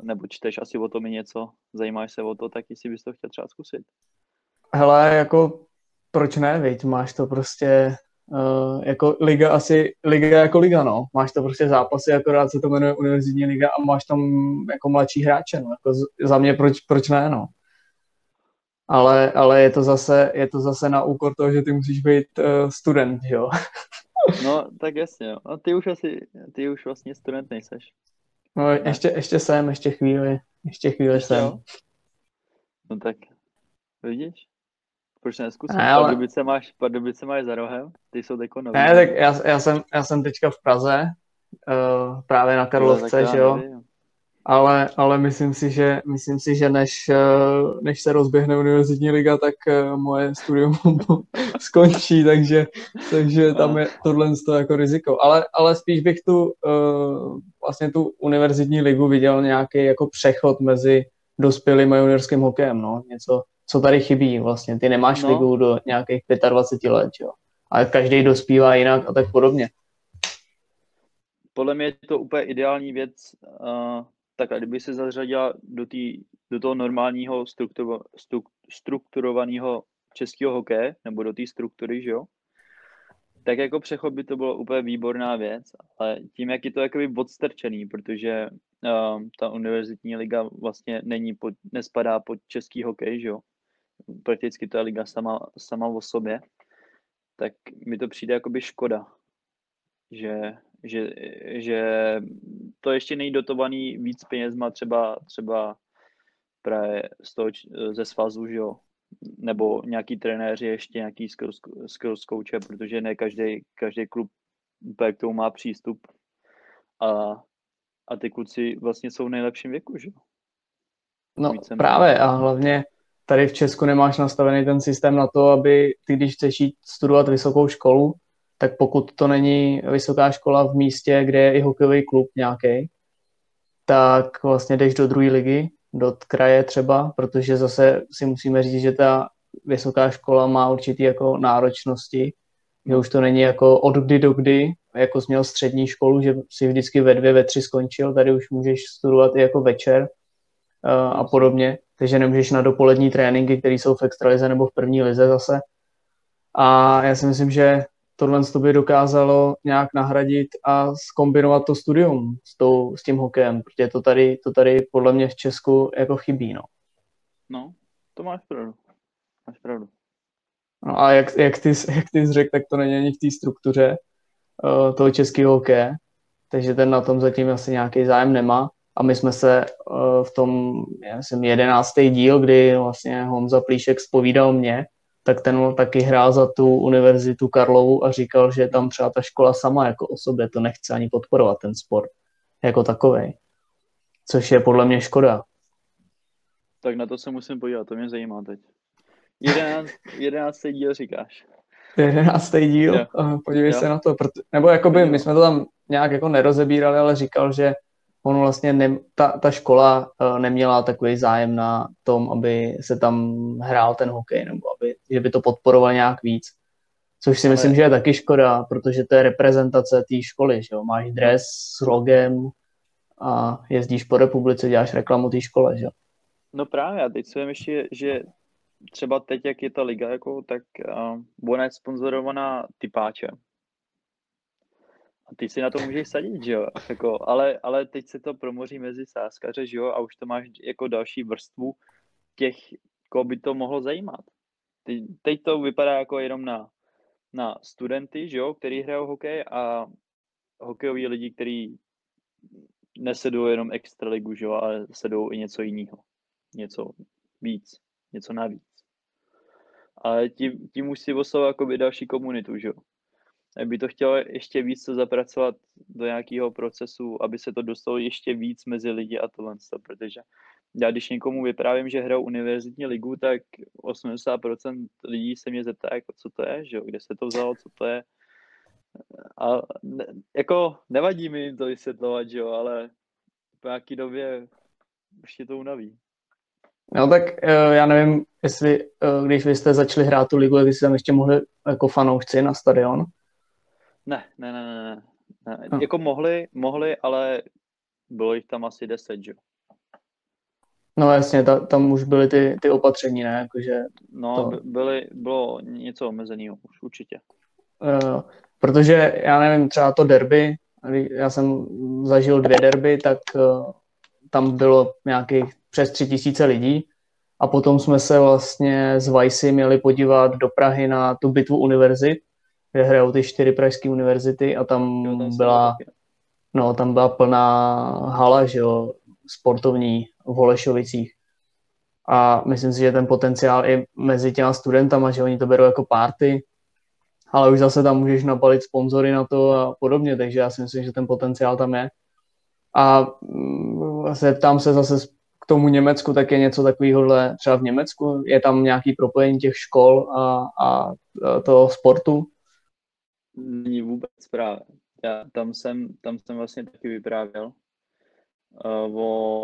nebo čteš asi o tom i něco, zajímáš se o to, tak jestli bys to chtěl třeba zkusit. Hele, jako proč ne, viď? Máš to prostě uh, jako liga asi, liga jako liga, no. Máš to prostě zápasy, akorát se to jmenuje univerzitní liga a máš tam jako mladší hráče, no. Jako za mě proč, proč ne, no. Ale, ale je to zase, je to zase na úkor toho, že ty musíš být uh, student, jo. No, tak jasně, no. A ty už asi, ty už vlastně student nejseš. No, ještě, ještě jsem, ještě chvíli, ještě chvíli ještě jsem. Jo? No tak, vidíš? Proč neskusit? Ne, ale... Pardubice máš, Pardubice máš za rohem, ty jsou teď nový. Ne, tak já, já, jsem, já jsem teďka v Praze, uh, právě na Karlovce, no, že jo? Nevím. Ale, ale myslím si, že, myslím si, že než, než se rozběhne univerzitní liga, tak moje studium skončí, takže, takže tam je tohle jako riziko. Ale, ale spíš bych tu, vlastně tu univerzitní ligu viděl nějaký jako přechod mezi dospělým a juniorským hokejem, no. Něco, co tady chybí vlastně. Ty nemáš no. ligu do nějakých dvacet pět let, jo. A každý dospívá jinak a tak podobně. Podle mě je to úplně ideální věc, uh... tak a kdyby se zařadila do, tý, do toho normálního strukturo, stru, strukturovaného českého hokeje, nebo do té struktury, že jo? Tak jako přechod by to bylo úplně výborná věc, ale tím, jak je to jakoby odstrčený, protože uh, ta univerzitní liga vlastně není pod, nespadá pod český hokej, že jo? Prakticky to je liga sama, sama o sobě, tak mi to přijde jakoby škoda, že... Že, že to ještě není dotovaný víc penězma třeba, třeba právě z toho, ze svazu, že jo? Nebo nějaký trenéři ještě nějaký skills coache, protože ne každý, každý klub úplně k tomu má přístup a, a ty kluci vlastně jsou v nejlepším věku, že jo? No vícem. Právě a hlavně tady v Česku nemáš nastavený ten systém na to, aby ty, když chceš jít studovat vysokou školu, tak pokud to není vysoká škola v místě, kde je i hokejový klub nějaký, tak vlastně jdeš do druhé ligy, do kraje třeba, protože zase si musíme říct, že ta vysoká škola má určitý jako náročnosti, že už to není jako od kdy do kdy, jako jsi měl střední školu, že si vždycky ve dvě, ve tři skončil, tady už můžeš studovat i jako večer a podobně, takže nemůžeš na dopolední tréninky, které jsou v extralize nebo v první lize zase. A já si myslím, že tohle to by dokázalo nějak nahradit a zkombinovat to studium s, tou, s tím hokejem, protože to tady, to tady podle mě v Česku jako chybí, no. No, to máš pravdu. Máš pravdu. No a jak, jak, ty, jak ty jsi řekl, tak to není ani v té struktuře uh, toho českého hokeje, takže ten na tom zatím asi nějaký zájem nemá. A my jsme se uh, v tom, já myslím, jedenáctý díl, kdy vlastně Honza Plíšek zpovídal mě, tak ten taky hrál za tu Univerzitu Karlovu a říkal, že tam třeba ta škola sama jako o sobě to nechce ani podporovat ten sport jako takovej. Což je podle mě škoda. Tak na to se musím podívat, to mě zajímá teď. Jedenáct, jedenáctý díl říkáš. Jedenáctý díl? Jo. Podívej jo. se na to. Proto, nebo jakoby my jsme to tam nějak jako nerozebírali, ale říkal, že ono vlastně ne, ta, ta škola neměla takový zájem na tom, aby se tam hrál ten hokej, nebo aby, že by to podporoval nějak víc. Což si ale... myslím, že je taky škoda, protože to je reprezentace té školy, že jo? Máš dres s logem a jezdíš po republice, děláš reklamu té škole, že jo? No právě, a teď si vím ještě, že třeba teď, jak je ta liga, jako, tak uh, ona je sponzorovaná typáčem. A teď si na to můžeš sadit, že jo, jako, ale, ale teď se to promoří mezi sázkaře, že jo, a už to máš jako další vrstvu těch, koho by to mohlo zajímat. Teď, teď to vypadá jako jenom na, na studenty, že jo, který hrajou hokej a hokejoví lidi, kteří nesedou jenom extraligu, že jo, ale sedou i něco jiného, něco víc, něco navíc. ale tím, tím už si oslovil jakoby další komunitu, že jo. By to chtělo ještě víc to zapracovat do nějakého procesu, aby se to dostalo ještě víc mezi lidi a tohle, protože já když někomu vyprávím, že hraju univerzitní ligu, tak osmdesát procent lidí se mě zeptá, jako, co to je, že jo, kde se to vzalo, co to je. A ne, jako nevadí mi to vysvětlovat, že jo, ale po nějaký době už je to unaví. No tak já nevím, jestli když vy jste začali hrát tu ligu, jestli jste tam ještě mohli jako fanoušci na stadion? Ne, ne, ne, ne, ne. No. Jako mohli, mohli, ale bylo jich tam asi deset, že jo. No jasně, ta, tam už byly ty, ty opatření, ne? Jakože no, to... byly, bylo něco omezeného už určitě. Uh, protože, já nevím, třeba to derby, já jsem zažil dvě derby, tak uh, tam bylo nějakých přes tři tisíce lidí a potom jsme se vlastně s Vicey měli podívat do Prahy na tu bitvu univerzit, kde hrajou ty čtyři pražské univerzity a tam, jo, tam byla no, tam byla plná hala, že jo, sportovní v Holešovicích. A myslím si, že ten potenciál i mezi těma studentama, že oni to berou jako party, ale už zase tam můžeš napalit sponzory na to a podobně, takže já si myslím, že ten potenciál tam je. A zeptám se zase k tomu Německu, tak je něco takovýhodle třeba v Německu, je tam nějaký propojení těch škol a, a toho sportu? Není vůbec právě. Já tam jsem, tam jsem vlastně taky vyprávěl uh, o,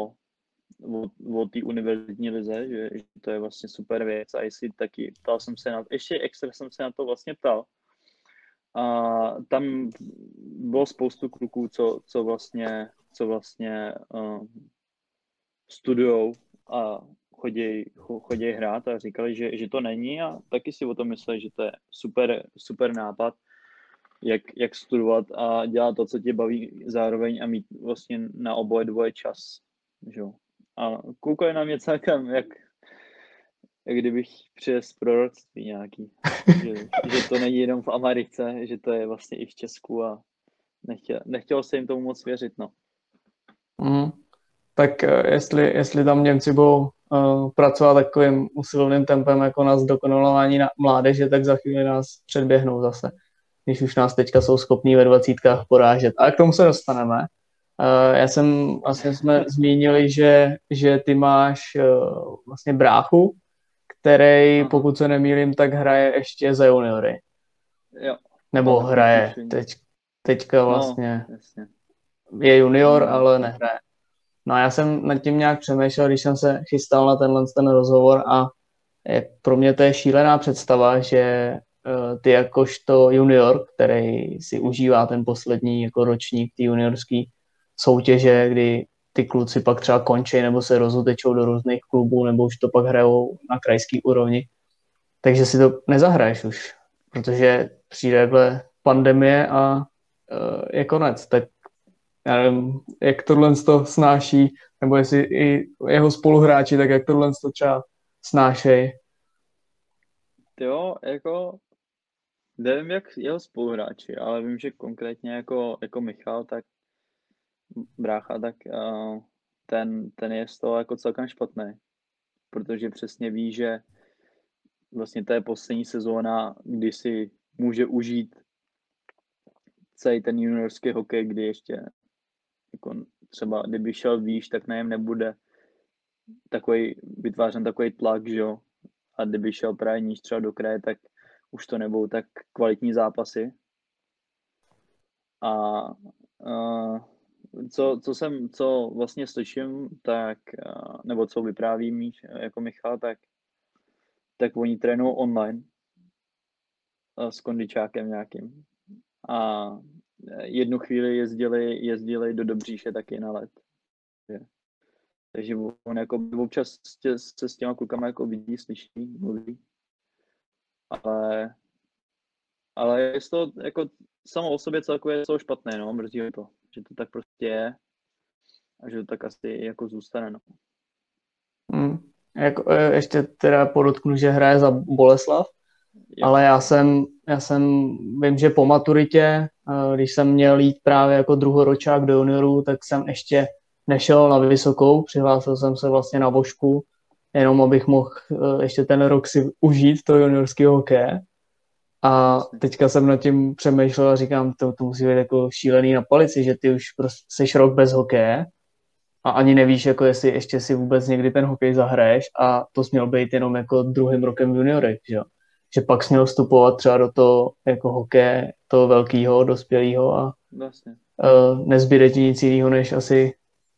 o, o té univerzitní lize, že, že to je vlastně super věc a jestli taky ptal jsem se na to, ještě extra jsem se na to vlastně ptal. A tam bylo spoustu kluků, co, co vlastně, co vlastně uh, studujou a chodí, chodí hrát a říkali, že, že to není a taky si o tom mysleli, že to je super, super nápad. Jak, jak studovat a dělat to, co tě baví zároveň a mít vlastně na oboje dvoje čas. Že? A koukali na mě celkem, jak, jak kdybych přes proroctví nějaký. Že, že to není jenom v Americe, že to je vlastně i v Česku a nechtěl, nechtělo se jim tomu moc věřit. No. Mm, tak jestli, jestli tam Němci budou uh, pracovat takovým usilovným tempem jako na zdokonalování na mládeže, tak za chvíli nás předběhnou zase. Když už nás teďka jsou schopní ve dvacítkách porážet. A k tomu se dostaneme. Já jsem, vlastně jsme zmínili, že, že ty máš vlastně bráchu, který, pokud se nemýlím, tak hraje ještě za juniory. Jo. Nebo hraje. Teď, teďka vlastně je junior, ale nehraje. No a já jsem nad tím nějak přemýšlel, když jsem se chystal na tenhle ten rozhovor a je, pro mě to je šílená představa, že ty jakožto junior, který si užívá ten poslední jako ročník ty juniorský soutěže, kdy ty kluci pak třeba končí nebo se rozutečou do různých klubů nebo už to pak hrajou na krajský úrovni. Takže si to nezahraješ už, protože přijde takhle pandemie a je konec. Tak já nevím, jak tohle to snáší, nebo jestli i jeho spoluhráči, tak jak tohle to třeba snášej. Jo, jako... Nevím, jak jeho spoluhráči, ale vím, že konkrétně jako, jako Michal, tak brácha, tak uh, ten, ten je z toho jako celkem špatný. Protože přesně ví, že vlastně to je poslední sezóna, kdy si může užít celý ten juniorský hokej, kdy ještě jako třeba kdyby šel výš, tak na něm nebude takový, vytvářen takový tlak, že jo. A kdyby šel právě níž třeba do kraje, tak už to nebudou tak kvalitní zápasy. A uh, co, co jsem, co vlastně slyším, tak, uh, nebo co vyprávím jako Michal, tak, tak oni trénují online uh, s kondičákem nějakým. A jednu chvíli jezdili, jezdili do Dobříše taky na let. Takže on jako občas tě, se s těma klukama jako vidí, slyší, mluví. Ale, ale je to jako samo o sobě celkově je to špatné, no, mrzí ho to, že to tak prostě je a že to tak asi jako zůstane, no. Hmm. Jako, ještě teda podotknu, že hraje za Boleslav, jo. Ale já jsem, já jsem, vím, že po maturitě, když jsem měl jít právě jako druhoročák do juniorů, tak jsem ještě nešel na vysokou, přihlásil jsem se vlastně na vošku jenom abych mohl ještě ten rok si užít toho juniorského hokeje. A teďka jsem nad tím přemýšlel a říkám, to, to musí být jako šílený na palici, že ty už prostě seš rok bez hokeje a ani nevíš, jako jestli ještě si vůbec někdy ten hokej zahraješ, a to směl být jenom jako druhým rokem v juniorech, že? Že pak směl vstupovat třeba do toho jako hokeje, toho velkého, dospělého a vlastně. uh, nezbyde ti nic jiného, než asi,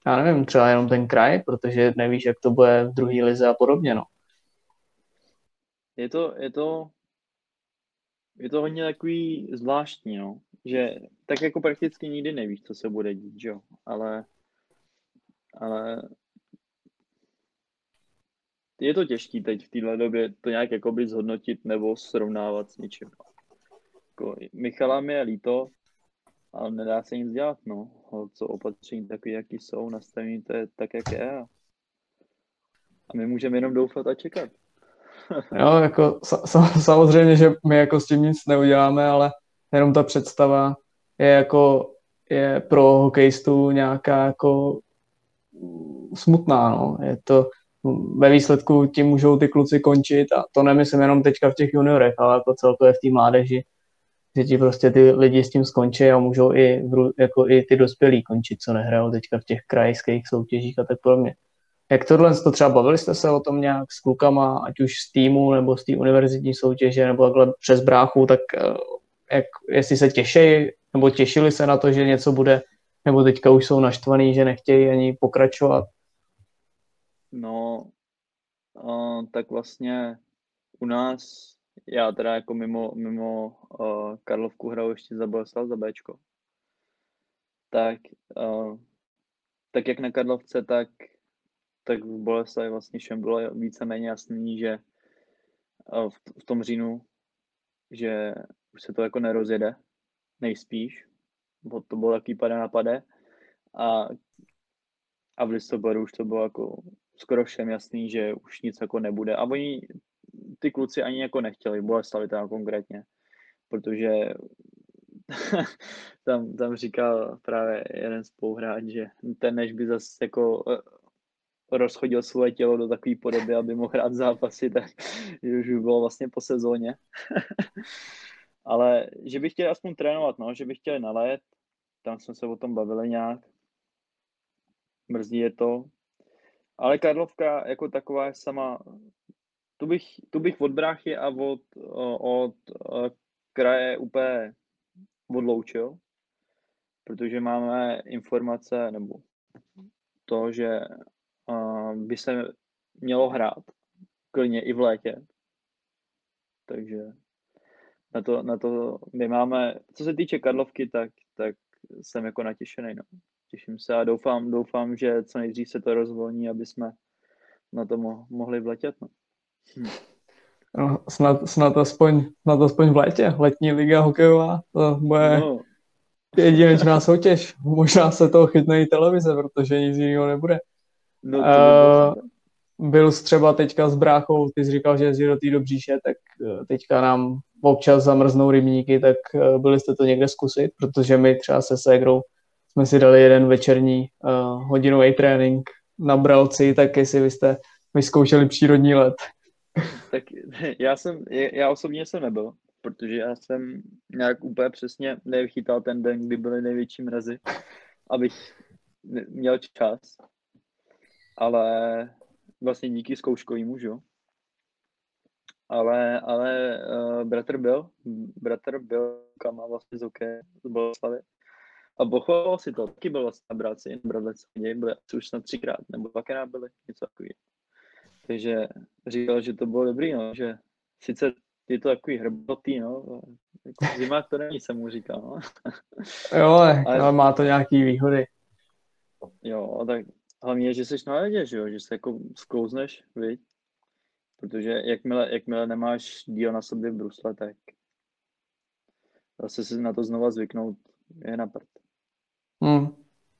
já nevím, třeba jenom ten kraj, protože nevíš, jak to bude v druhé lize a podobně, no. Je to, je to... Je to hodně takový zvláštní, no, že tak jako prakticky nikdy nevíš, co se bude dít, jo, ale, ale je to těžké teď v téhle době to nějak jakoby zhodnotit nebo srovnávat s něčím. Jako, Michala mi je líto, ale nedá se nic dělat, no, co opatření takový, jaký jsou, nastavení to je tak, jak je, a my můžeme jenom doufat a čekat. Jo, jako samozřejmě, že my jako s tím nic neuděláme, ale jenom ta představa je jako je pro hokejistu nějaká jako smutná, no. Je to, ve výsledku tím můžou ty kluci končit, a to nemyslím jenom teďka v těch juniorech, ale jako celkově v té mládeži, že ti prostě ty lidi s tím skončí a můžou i, jako i ty dospělí končit, co nehrajou teďka v těch krajských soutěžích a tak podobně. Jak tohle, to třeba bavili jste se o tom nějak s klukama, ať už z týmu, nebo z té univerzitní soutěže, nebo takhle přes bráchu, tak jak, jestli se těší, nebo těšili se na to, že něco bude, nebo teďka už jsou naštvaný, že nechtějí ani pokračovat? No, uh, tak vlastně u nás, já teda jako mimo, mimo uh, Karlovku hraju ještě za Boleslav, za Bčko, tak, uh, tak jak na Karlovce, tak tak v Boleslavi vlastně všem bylo víceméně jasný, že v tom říjnu, že už se to jako nerozjede, nejspíš, bo to bylo taky pade na pade, a, a v listopadu už to bylo jako skoro všem jasný, že už nic jako nebude, a oni ty kluci ani jako nechtěli, Boleslavi tam konkrétně, protože tam, tam říkal právě jeden spoluhráč, že ten než by zase jako rozchodil svoje tělo do takové podoby, aby mohl hrát zápasy, tak už bylo vlastně po sezóně. Ale že bych chtěl aspoň trénovat, no, že bych chtěl nalejet, tam jsme se o tom bavili nějak. Mrzí je to. Ale Karlovka jako taková je sama, tu bych, tu bych od bráchy a od, od kraje úplně odloučil, protože máme informace, nebo to, že by se mělo hrát klidně i v létě, takže na to, na to my máme, co se týče Karlovky, tak, tak jsem jako natěšený, no. Těším se a doufám, doufám, že co nejdřív se to rozvolní, aby jsme na to mo- mohli vletět, no. Hm. No, snad, snad, aspoň, snad aspoň v létě, letní liga hokejová, to bude no. jedinečná soutěž, možná se toho chytne i televize, protože nic jiného nebude. No, uh, byl jsi třeba teďka s bráchou, ty jsi říkal, že jsi do té Dobříše, tak teďka nám občas zamrznou rybníky, tak byli jste to někde zkusit, protože my třeba se ségrou jsme si dali jeden večerní uh, hodinový trénink na Bralci, tak jestli vy jste vyzkoušeli přírodní let. Tak já jsem, já osobně jsem nebyl, protože já jsem nějak úplně přesně nevychytal ten den, kdy byly největší mrazy, abych měl čas. Ale vlastně díky zkouškovýmu, jo. Ale, ale uh, bratr byl, bratr byl kama vlastně z hokeje z Boleslavy. A pochvaloval si to, taky byl vlastně na bráci, bratři byli asi už snad třikrát, nebo dvakrát byli, něco takový. Takže říkal, že to bylo dobrý, no, že sice je to takový hrbotý, no, jako zima, to není, jsem mu říkal, no. Jo, ale, ale má to nějaký výhody. Jo, tak hlavně, že jsi na ledě, že jo, že se jako zkouzneš, viď? Protože jakmile, jakmile nemáš díl na sobě v brusle, tak zase si na to znova zvyknout je na prd. Hmm.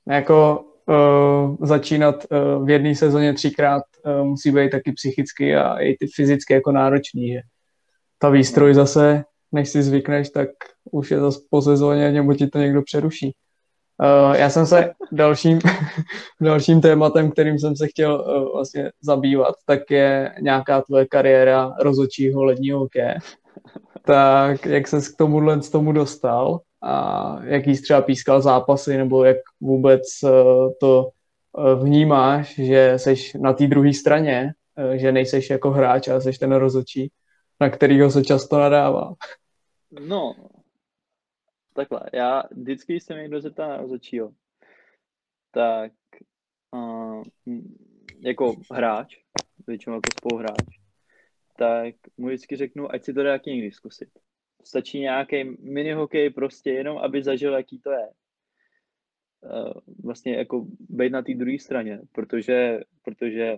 Jako uh, začínat uh, v jedné sezóně třikrát uh, musí být taky psychicky a i ty fyzicky jako náročný, že ta výstroj zase, než si zvykneš, tak už je zase po sezóně, nebo ti to někdo přeruší. Uh, já jsem se dalším, dalším tématem, kterým jsem se chtěl uh, vlastně zabývat, tak je nějaká tvoje kariéra rozhodčího ledního hokeje. Tak jak ses k tomuhle z tomu dostal a jaký jsi třeba pískal zápasy, nebo jak vůbec uh, to uh, vnímáš, že seš na té druhé straně, uh, že nejseš jako hráč, ale seš ten rozhodčí, na kterýho se často nadává. No... Takhle, já vždycky, když se mě někdo zeptá na rozhodčího, tak uh, jako hráč, většinou jako spoluhráč, tak mu vždycky řeknu, ať si to dá taky někdy zkusit. Stačí nějaký minihokej prostě jenom, aby zažil, jaký to je. Uh, vlastně jako být na té druhé straně, protože, protože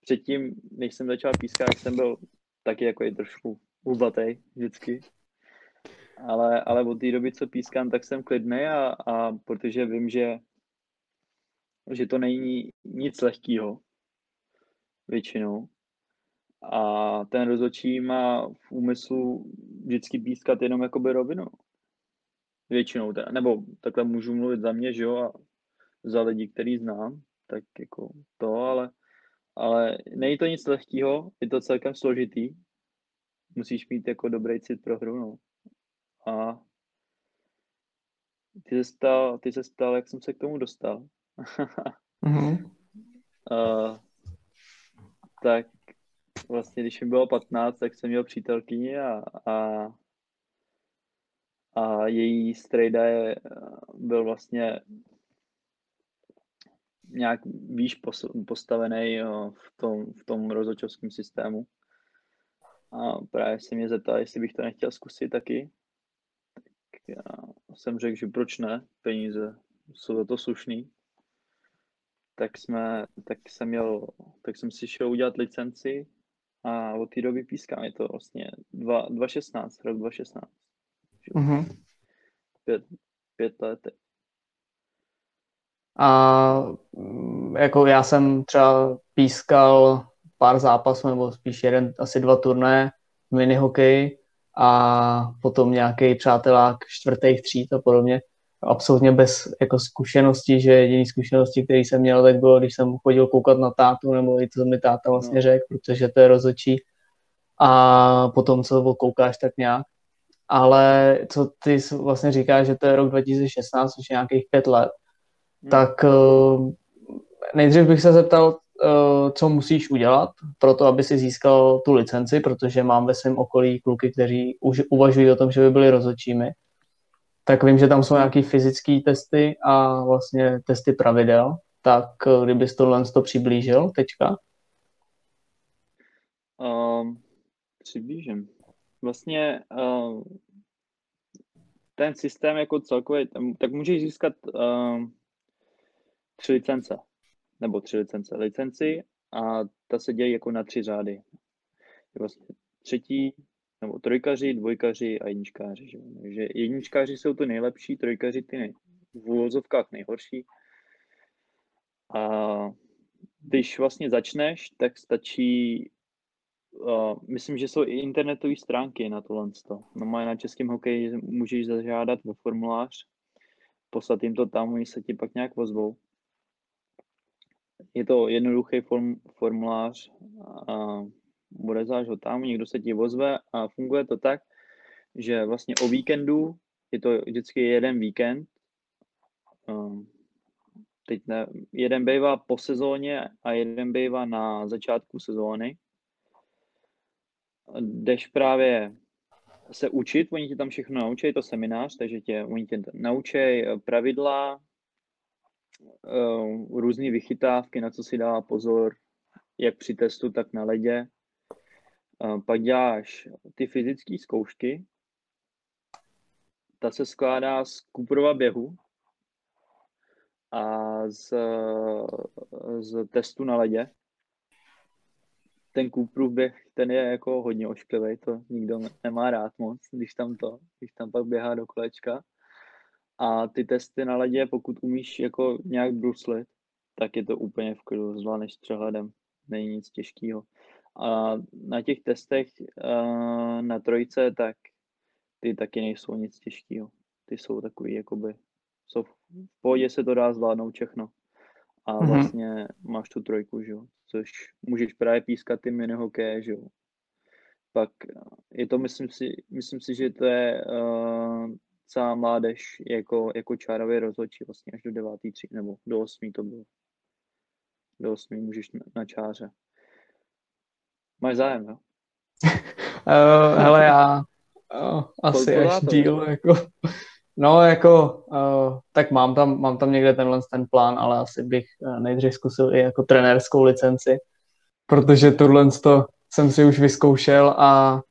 předtím, než jsem začal pískat, jsem byl taky jako je trošku hudlatej vždycky. Ale, ale od té doby, co pískám, tak jsem klidný a, a protože vím, že, že to není nic lehkého většinou. A ten rozhodčí má v úmyslu vždycky pískat jenom jakoby rovinu. Většinou, teda, nebo takhle můžu mluvit za mě, že jo, a za lidi, který znám, tak jako to, ale, ale není to nic lehkého, je to celkem složitý. Musíš mít jako dobrý cit pro hru, no. A ty se stal, ty se stal, jak jsem se k tomu dostal. mm-hmm. uh, tak vlastně, když mi bylo patnáct, tak jsem měl přítelkyni a, a, a její strejda je, byl vlastně nějak výš postavený v tom, v tom rozhodčovském systému. A právě se mě zeptal, jestli bych to nechtěl zkusit taky. Já jsem řekl, že proč ne, peníze jsou za to slušný. Tak, jsme, tak, jsem jel, tak jsem si šel udělat licenci a od té doby pískám. Je to vlastně dva tisíce šestnáct, rok dva tisíce šestnáct. Mm-hmm. Pět, pět let. A jako já jsem třeba pískal pár zápasů, nebo spíš jeden, asi dva turné v minihokeji. A potom nějaký přátelák čtvrtých tříd a podobně. Absolutně bez jako zkušeností, že jediný zkušenosti, který jsem měl, tak bylo, když jsem chodil koukat na tátu, nebo i to mi táta vlastně řekl, protože to je rozhodčí. A potom, co koukáš, tak nějak. Ale co ty vlastně říkáš, že to je rok dva tisíce šestnáct, což je nějakých pět let, tak nejdřív bych se zeptal, co musíš udělat pro to, aby si získal tu licenci, protože mám ve svém okolí kluky, kteří už uvažují o tom, že by byli rozhodčími. Tak vím, že tam jsou nějaké fyzické testy a vlastně testy pravidel. Tak kdybys tohle to přiblížil teďka? Uh, přiblížím. Vlastně uh, ten systém jako celkový, tak můžeš získat uh, tři licence. Nebo tři licence. Licenci a ta se dělí jako na tři řády. Je vlastně třetí, nebo trojkaři, dvojkaři a jedničkáři. Že? Takže jedničkáři jsou to nejlepší, trojkaři ty nej, v uvozovkách nejhorší. A když vlastně začneš, tak stačí, uh, myslím, že jsou i internetové stránky na tohle. No, na českém hokeji můžeš zažádat o formulář, poslat jim to tam, oni se ti pak nějak ozvou. Je to jednoduchý form, formulář a odezáš ho tam, někdo se ti ozve a funguje to tak, že vlastně o víkendu, je to vždycky jeden víkend, teď ne, jeden bývá po sezóně a jeden bývá na začátku sezóny. Jdeš právě se učit, oni ti tam všechno naučí, je to seminář, takže tě, oni tě naučí pravidla, různé vychytávky, na co si dává pozor, jak při testu, tak na ledě. Pak děláš ty fyzické zkoušky. Ta se skládá z Cooperova běhu a z, z testu na ledě. Ten Cooperův běh, ten je jako hodně ošklivý, to nikdo nemá rád moc, když tam to, když tam pak běhá do kolečka. A ty testy na ledě, pokud umíš jako nějak bruslit, tak je to úplně v klidu, zvládneš s přehledem, není nic těžkého. A na těch testech na trojce, tak ty taky nejsou nic těžkého. Ty jsou takový jakoby co v pohodě se to dá zvládnout všechno. A vlastně mm-hmm. máš tu trojku, že jo, což můžeš právě pískat ty minihokeje, že jo. Pak je to, myslím si, myslím si, že to je uh, celá mládež jako, jako čárově rozhodčí vlastně až do devátý třídy, nebo do osmý to bylo. Do osmý můžeš na, na čáře. Máš zájem, jo? uh, hele, já uh, asi až díl, jako... No, jako, uh, tak mám tam, mám tam někde tenhle ten plán, ale asi bych nejdřív zkusil i jako trenérskou licenci, protože tohle to jsem si už vyzkoušel a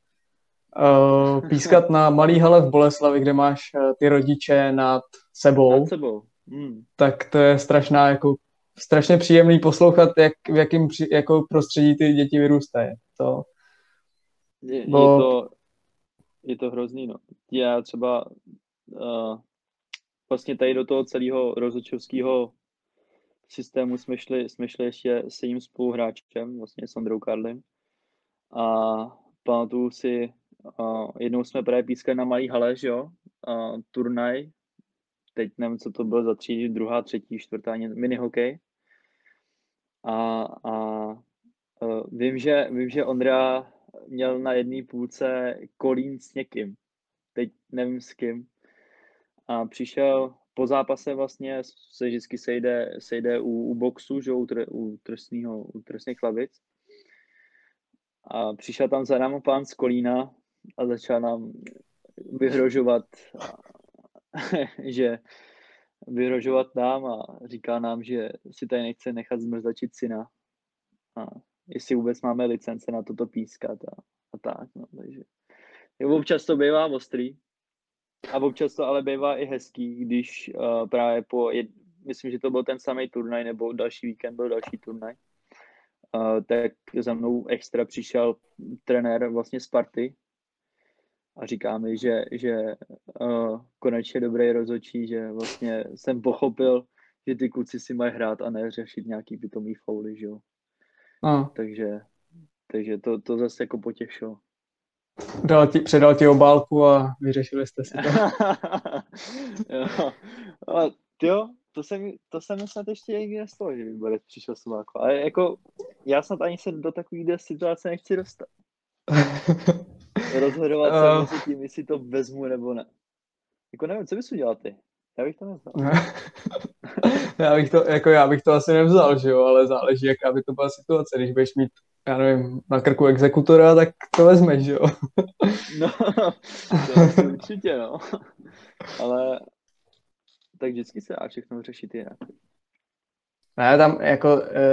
uh, pískat na malý hale v Boleslavi, kde máš uh, ty rodiče nad sebou, nad sebou. Mm. Tak to je strašná, jako, strašně příjemný poslouchat, jak, v jakém jako prostředí ty děti vyrůstají. To, je, je, bo... to, je to hrozný, no. Já třeba... Uh, vlastně tady do toho celého rozhodčovského systému jsme šli, jsme šli ještě s jedním spoluhráčem, vlastně Sandrou Karlim. A pamatuju si, uh, jednou jsme právě pískali na malý hale, že jo, uh, turnaj, teď nevím, co to bylo za třídy, druhá, třetí, čtvrtá, minihokej. A, a uh, vím, že, vím, že Ondra měl na jedné půlce kolín s někým, teď nevím s kým. A přišel po zápase vlastně, se vždycky sejde, sejde u, u boxu, že, u, tr, u, trsnýho, u trsných lavic. A přišel tam za námi pán z Kolína a začal nám vyhrožovat, že vyhrožovat nám a říká nám, že si tady nechce nechat zmrzačit syna. A jestli vůbec máme licence na toto pískat a, a tak. No, takže. Občas to bývá ostrý. A občas to ale bývá i hezký, když uh, právě po, jed... myslím, že to byl ten samý turnaj, nebo další víkend byl další turnaj, uh, tak za mnou extra přišel trenér vlastně Sparty a říká mi, že, že uh, konečně dobrý rozhodčí, že vlastně jsem pochopil, že ty kluci si mají hrát a ne řešit nějaký pitomý fouly, že jo. A. Takže, takže to, to zase jako potěšilo. Dal ti, předal ti obálku a vyřešili jste si to. Jo. A tyjo, to jsem, to jsem snad ještě někdy nestalo, že Liberec přišel Slováko. Ale jako, já snad ani se do takové situace nechci dostat. Rozhodovat se mezi tím, jestli to vezmu nebo ne. Jako nevím, co bys udělal ty? Já bych to nevzal. já, bych to, jako já bych to asi nevzal, že jo, ale záleží, jaká by to byla situace, když budeš mít já nevím, na krku exekutora, tak to vezmeš, že jo? No, to určitě, no. Ale tak vždycky se dá všechno řešit jinak. Ne, tam, jako,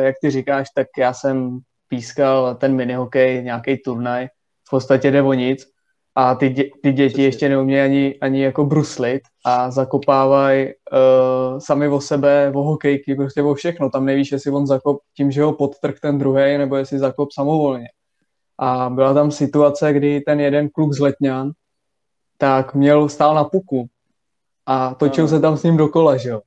jak ty říkáš, tak já jsem pískal ten minihokej, nějaký turnaj, v podstatě jde o nic a ty, dě, ty děti Přesně. ještě neumějí ani, ani jako bruslit a zakopávají uh, sami o sebe, o hokejky, prostě o všechno. Tam nevíš, jestli on zakop tím, že ho podtrk ten druhej, nebo jestli zakop samovolně. A byla tam situace, kdy ten jeden kluk z Letňan tak měl, stál na puku a točil no. se tam s ním dokola, že jo.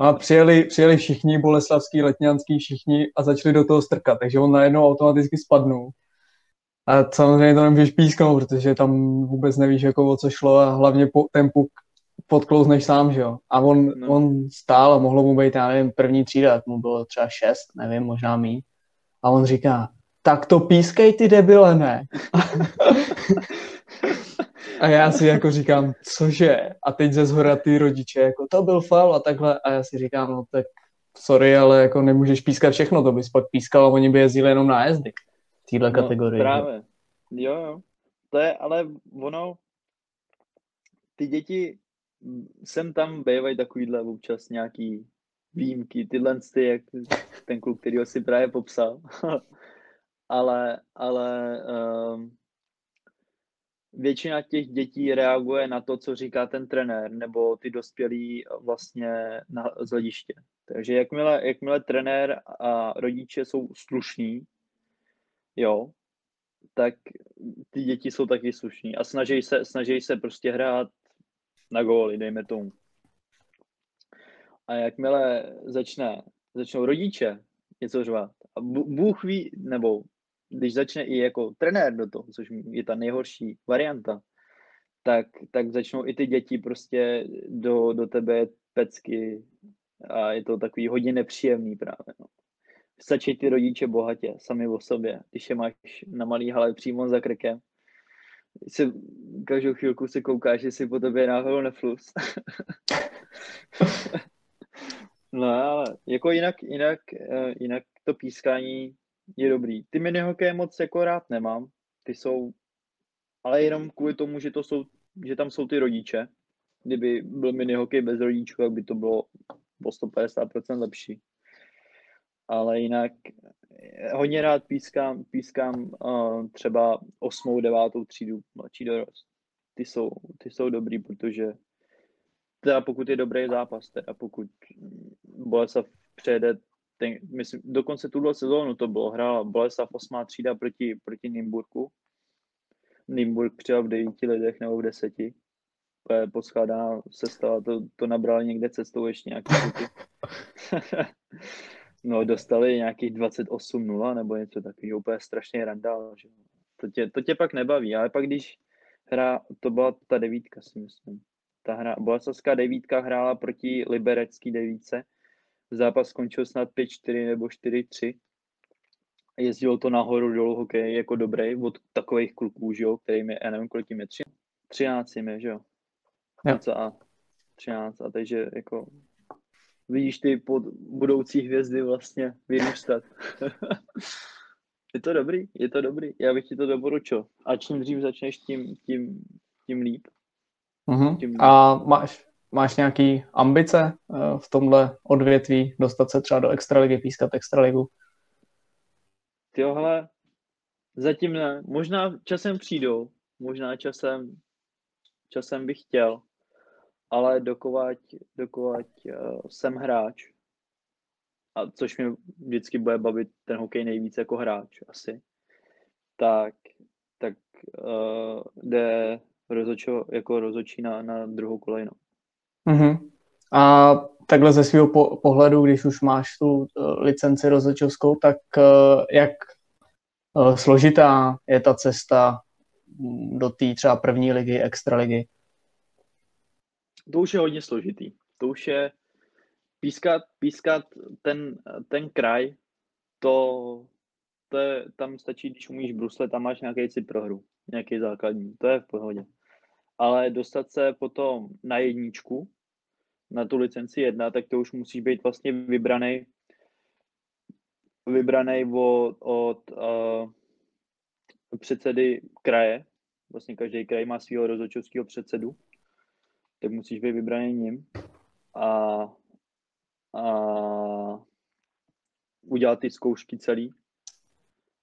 A přijeli, přijeli všichni, boleslavský, letňanský, všichni a začali do toho strkat, takže on najednou automaticky spadnul. A samozřejmě to nemůžeš písknout, protože tam vůbec nevíš, jako o co šlo a hlavně po, ten puk podklouzneš sám, že jo. A on, no. on stál a mohlo mu být, já nevím, první třída, mu bylo třeba šest, nevím, možná míň. A on říká, tak to pískej ty debile, ne? A já si jako říkám, cože? A teď ze zhora ty rodiče, jako to byl faul a takhle. A já si říkám, no tak sorry, ale jako nemůžeš pískat všechno, to bys pak pískal a oni by jezdili jenom na jezdy. Týhle no, kategorii. Právě, jo, jo. To je, ale ono, ty děti, sem tam bývají takovýhle občas nějaký výjimky, tyhle ty, jak ten kluk, který ho si právě popsal. ale ale um, většina těch dětí reaguje na to, co říká ten trenér, nebo ty dospělí vlastně na, z hlediště. Takže jakmile, jakmile trenér a rodiče jsou slušní, jo, tak ty děti jsou taky slušní a snaží se, snaží se prostě hrát na góly, dejme tomu. A jakmile začne, začnou rodiče něco řvát a Bůh ví, nebo když začne i jako trenér do toho, což je ta nejhorší varianta, tak, tak začnou i ty děti prostě do, do tebe pecky a je to takový hodně nepříjemný právě. No. Stačí ty rodiče bohatě, sami o sobě, když je máš na malý hale přímo za krkem. Se, každou chvilku se koukáš, jestli po tobě náhodou neflus. No ale jako jinak, jinak, jinak to pískání je dobrý. Ty minihokeje moc jako rád nemám, ty jsou, ale jenom kvůli tomu, že, to jsou, že tam jsou ty rodiče. Kdyby byl minihokej bez rodičů, tak by to bylo o sto padesát procent lepší. Ale jinak hodně rád pískám, pískám uh, třeba osmou, devátou třídu mladší dorost. Ty jsou, ty jsou dobrý, protože teda pokud je dobrý zápas, teda pokud Boleslav přejede, ten, myslím, dokonce tuhle sezónu to bylo, hrála Boleslav osmá třída proti, proti Nymburku. Nymburk přijel v devíti lidech nebo v deseti. Poskládaná sestava, to, to nabrali někde cestou ještě nějaké kuty. No, dostali nějakých dvacet osm nula nebo něco takového, úplně strašný randál. Že? To, tě, to tě pak nebaví, ale pak když hra, to byla ta devítka, si myslím. Ta hra, boleslavská devítka hrála proti liberecký devítce. Zápas skončil snad pět čtyři nebo čtyři tři. Jezdilo to nahoru dolů hokej jako dobrý od takových kluků, že jo, kterým je, já nevím, kolik jim je, třináct jim je, že jo. A třináct a takže jako vidíš ty pod budoucí hvězdy vlastně vyrůstat. Je to dobrý, je to dobrý. Já bych ti to doporučil. A čím dřív začneš, tím, tím, tím líp. Uh-huh. Tím líp. A máš, máš nějaký ambice v tomhle odvětví dostat se třeba do extraligy, pískat extraligu? Jo, hele, zatím ne. Možná časem přijdou. Možná časem časem bych chtěl. Ale dokovať, dokovať uh, jsem hráč, a což mě vždycky bude bavit ten hokej nejvíc jako hráč asi, tak, tak uh, jde rozhodčo, jako rozhodčí na, na druhou kolejnu. Uh-huh. A takhle ze svého po- pohledu, když už máš tu uh, licenci rozhodčovskou, tak uh, jak uh, složitá je ta cesta do té třeba první ligy, extraligy? To už je hodně složitý. To už je pískat, pískat ten, ten kraj, to, to je, tam stačí, když umíš brusle, tam máš nějaký cit pro hru, nějaký základní, to je v pohodě. Ale dostat se potom na jedničku, na tu licenci jedna, tak to už musíš být vlastně vybraný vybraný od, od uh, předsedy kraje. Vlastně každý kraj má svého rozhodčovského předsedu. Tak musíš být vybraný ním a, a udělat ty zkoušky celý.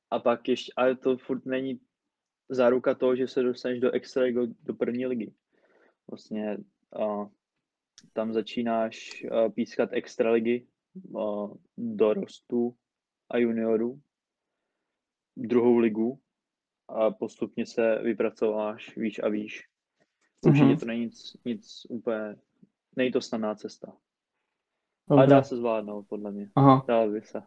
A pak ještě, ale to furt není záruka toho, že se dostaneš do extraligy, do první ligy. Vlastně a, tam začínáš a, pískat extraligy dorostů a juniorů, druhou ligu a postupně se vypracováš výš a výš. Určitě to není nic, nic úplně, není to snadná cesta. Dobře. Ale dá se zvládnout, podle mě. Aha. Dá by se.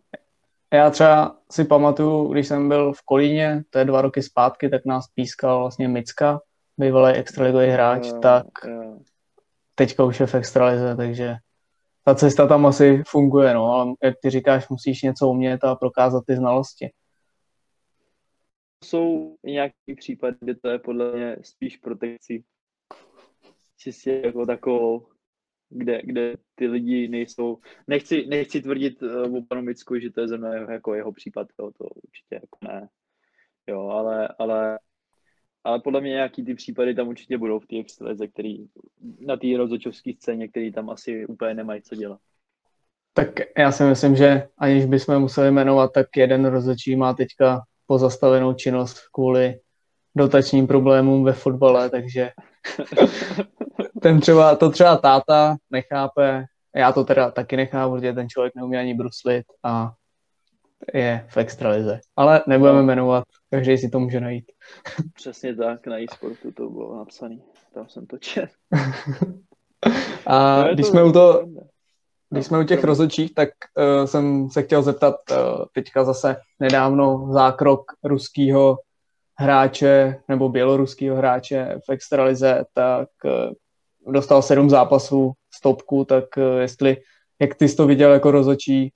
Já třeba si pamatuju, když jsem byl v Kolíně, to je dva roky zpátky, tak nás pískal vlastně Micka, bývalý extraligový hráč, jo, tak jo. Teďka už je v extralize, takže ta cesta tam asi funguje, no, ale jak ty říkáš, musíš něco umět a prokázat ty znalosti. Jsou nějaký případy, kde to je podle mě spíš protekcí. Čistě jako takovou, kde, kde ty lidi nejsou, nechci, nechci tvrdit uh, o panu Micku, že to je zrovna jako jeho případ, jo, to určitě jako ne, jo, ale, ale, ale podle mě nějaký ty případy tam určitě budou v té extralize, který na té rozhodčovské scéně, který tam asi úplně nemají co dělat. Tak já si myslím, že aniž bychom museli jmenovat, tak jeden rozhodčí má teďka pozastavenou činnost kvůli dotačním problémům ve fotbale, takže ten třeba, to třeba táta nechápe, já to teda taky nechápu, protože ten člověk neumí ani bruslit a je v extralize. Ale nebudeme jmenovat, každý si to může najít. Přesně tak, na e-sportu to bylo napsané, tam jsem to četl. A když jsme u toho, když jsme u těch rozhodčích, tak uh, jsem se chtěl zeptat uh, teďka zase nedávno zákrok ruského hráče nebo běloruského hráče v extralize, tak dostal sedm zápasů stopku, tak jestli, jak ty jsi to viděl jako rozhodčí,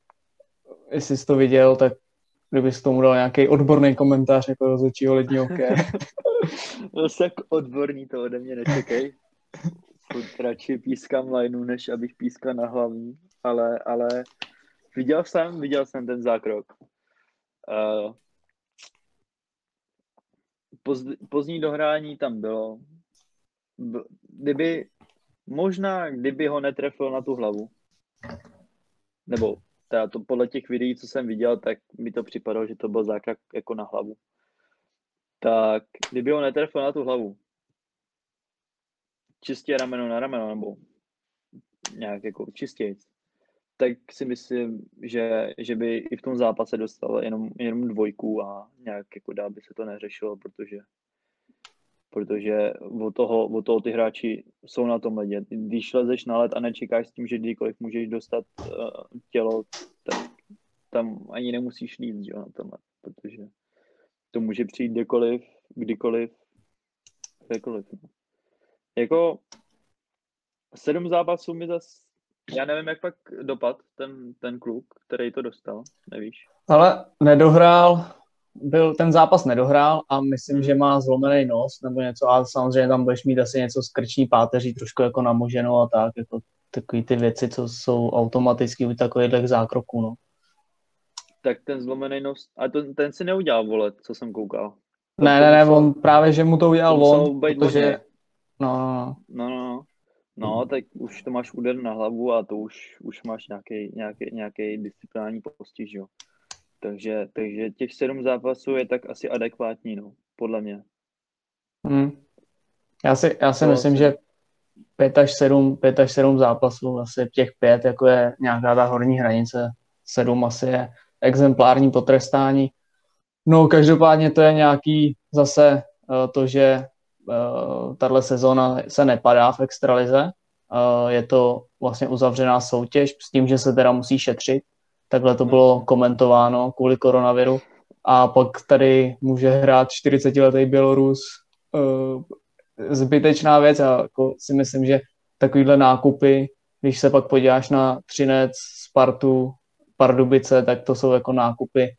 jestli jsi to viděl, tak kdybys tomu dal nějaký odborný komentář jako rozhodčího ledního hokeje. No tak odborní to ode mě nečekej. Radši pískám lineu, než abych pískal na hlavní, ale, ale viděl jsem, viděl jsem ten zákrok. Uh, poz, pozdní dohrání tam bylo. Kdyby, možná kdyby ho netrefil na tu hlavu, nebo teda to podle těch videí, co jsem viděl, tak mi to připadalo, že to byl zákrok jako na hlavu. Tak kdyby ho netrefil na tu hlavu, čistě rameno na rameno, nebo nějak jako čistějc, tak si myslím, že, že by i v tom zápase dostal jenom, jenom dvojku a nějak jako dál by se to neřešilo, protože, protože od, toho, od toho ty hráči jsou na tom ledě. Když lezeš na led a nečekáš s tím, že kdykoliv můžeš dostat uh, tělo, tak tam ani nemusíš líst, že jo, na tom led, protože to může přijít kdekoliv, kdykoliv, kdekoliv. Jako sedm zápasů mi zase, já nevím, jak pak dopad ten, ten kluk, který to dostal, nevíš. Ale nedohrál, byl, ten zápas nedohrál a myslím, že má zlomený nos nebo něco a samozřejmě tam budeš mít asi něco z krční páteří, trošku jako namoženo a tak, jako takový ty věci, co jsou automaticky u takových zákroků, no. Tak ten zlomený nos, a to, ten si neudělal, vole, co jsem koukal. To ne, ne, ne, musel, on právě, že mu to udělal to on, protože... Možné. No, no, no, no, tak už to máš úder na hlavu a to už, už máš nějaký, nějaký, nějaký disciplinární postiž, jo. Takže, takže těch sedm zápasů je tak asi adekvátní, no, podle mě. Hmm. Já si, já si no, myslím, že pět až sedm, pět až sedm zápasů, asi těch pět, jako je nějaká ta horní hranice, sedm asi je exemplární potrestání. No, každopádně to je nějaký zase to, že tahle sezóna se nepadá v extralize, je to vlastně uzavřená soutěž s tím, že se teda musí šetřit, takhle to bylo komentováno kvůli koronaviru a pak tady může hrát čtyřicetiletý Bělorus, zbytečná věc a jako si myslím, že takovýhle nákupy, když se pak podíváš na Třinec, Spartu, Pardubice, tak to jsou jako nákupy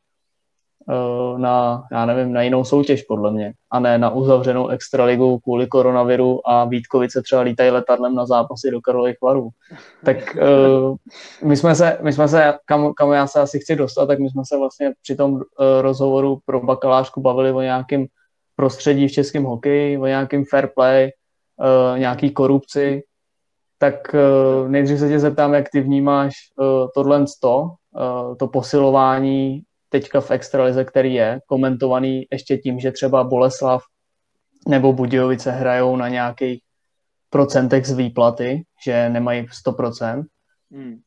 na, já nevím, na jinou soutěž podle mě, a ne na uzavřenou extraligu kvůli koronaviru a Vítkovice třeba lítají letadlem na zápasy do Karlových Varů. Tak uh, my jsme se, my jsme se kam, kam já se asi chci dostat, tak my jsme se vlastně při tom uh, rozhovoru pro bakalářku bavili o nějakém prostředí v českém hokeji, o nějakém fair play, uh, nějaký korupci, tak uh, nejdřív se tě zeptám, jak ty vnímáš uh, tohle sto, uh, to posilování teďka v extralize, který je komentovaný ještě tím, že třeba Boleslav nebo Budějovice hrajou na nějakých procentech z výplaty, že nemají sto procent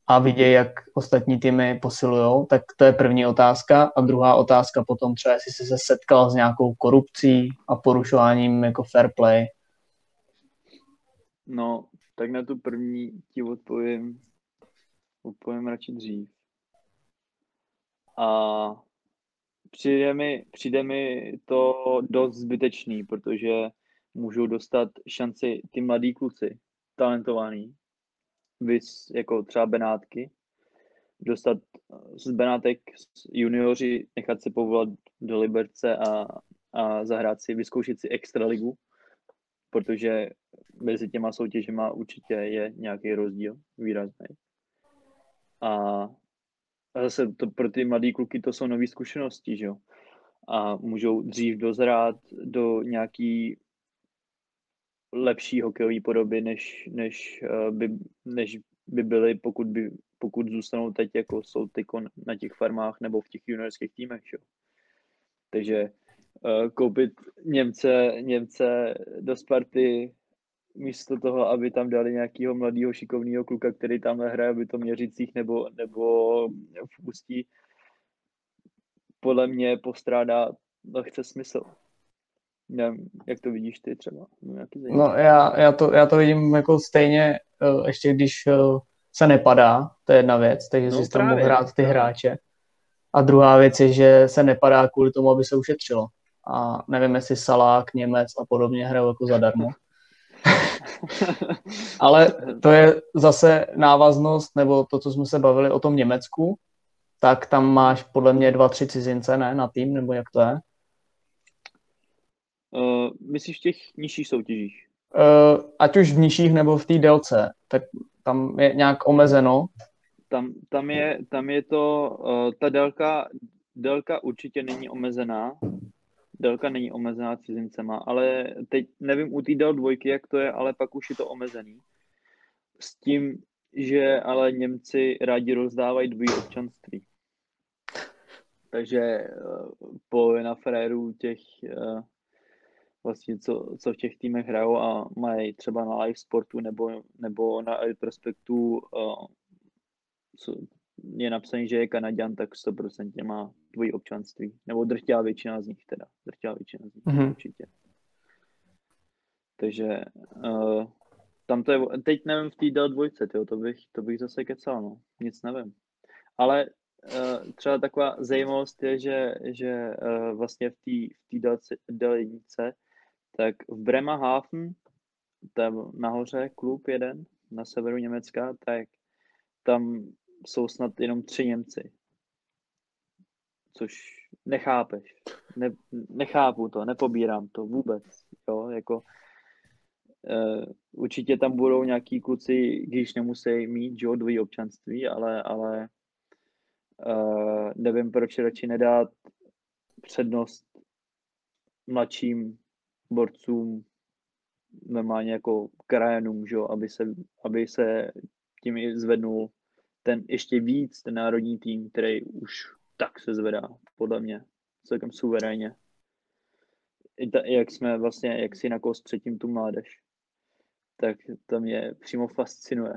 a vidějí, jak ostatní týmy posilujou, tak to je první otázka a druhá otázka potom třeba, jestli jsi se setkal s nějakou korupcí a porušováním jako fair play. No, tak na tu první ti odpovím, odpovím radši dřív. A přijde mi, přijde mi to dost zbytečný, protože můžou dostat šanci ty mladí kluci, talentovaní, vys, jako třeba Benátky, dostat z Benátek junioři, nechat se povolat do Liberce a, a zahrát si, vyzkoušet si extraligu, protože mezi těma soutěžima určitě je nějaký rozdíl výrazný. A A zase to, pro ty mladý kluky to jsou nové zkušenosti, že jo. A můžou dřív dozrát do nějaký lepší hokejové podoby, než, než, by, než by byly, pokud, by, pokud zůstanou teď, jako jsou teď na těch farmách nebo v těch juniorských týmech, že jo. Takže koupit Němce, Němce do Sparty místo toho, aby tam dali nějakého mladého šikovného kluka, který tam hraje v Měřicích nebo, nebo v Ústí, podle mě postrádá lehce smysl. Nevím, jak to vidíš ty třeba? No, já, já, to, já to vidím jako stejně, ještě když se nepadá, to je jedna věc, takže no, si tam mohou hrát ty hráče. A druhá věc je, že se nepadá kvůli tomu, aby se ušetřilo. A nevím, jestli Salák, Němec a podobně hrajou jako zadarmo. Ale to je zase návaznost, nebo to, co jsme se bavili o tom Německu, tak tam máš podle mě dva, tři cizince, ne, na tým, nebo jak to je? Uh, myslíš v těch nižších soutěžích? Uh, ať už v nižších, nebo v té délce, tak tam je nějak omezeno? Tam, tam, je, tam je to, uh, ta délka, délka určitě není omezená, délka není omezená cizincema, ale teď nevím u té del dvojky, jak to je, ale pak už je to omezený. S tím, že ale Němci rádi rozdávají dvojí občanství. Takže uh, polovina frérů těch, uh, vlastně co, co v těch týmech hrajou a mají třeba na live sportu nebo, nebo na Elite Prospektu, uh, co je napsaný, že je Kanaďan, tak sto procent má dvojí občanství. Nebo drtivá většina z nich teda. Drtivá většina z nich mm-hmm. určitě. Takže uh, tam to je, teď nevím v té dál dvojce, tyjo, to, bych, to bych zase kecal, no. Nic nevím. Ale uh, třeba taková zajímavost je, že, že uh, vlastně v té dál jednice, tak v Bremerhaven, tam nahoře klub jeden, na severu Německa, tak tam jsou snad jenom tři Němci. Což nechápeš. Ne, nechápu to, nepobírám to vůbec. Jo? Jako, e, určitě tam budou nějaký kluci, když nemusí mít jo, dvojí občanství, ale, ale e, nevím, proč radši nedát přednost mladším borcům, normálně jako krajenům, jo? Aby se, aby se tím i zvednul ten ještě víc, ten národní tým, který už tak se zvedá, podle mě, celkem suverénně. I ta, jak jsme vlastně, jak si na kost předtím tu mládež, tak to mě přímo fascinuje,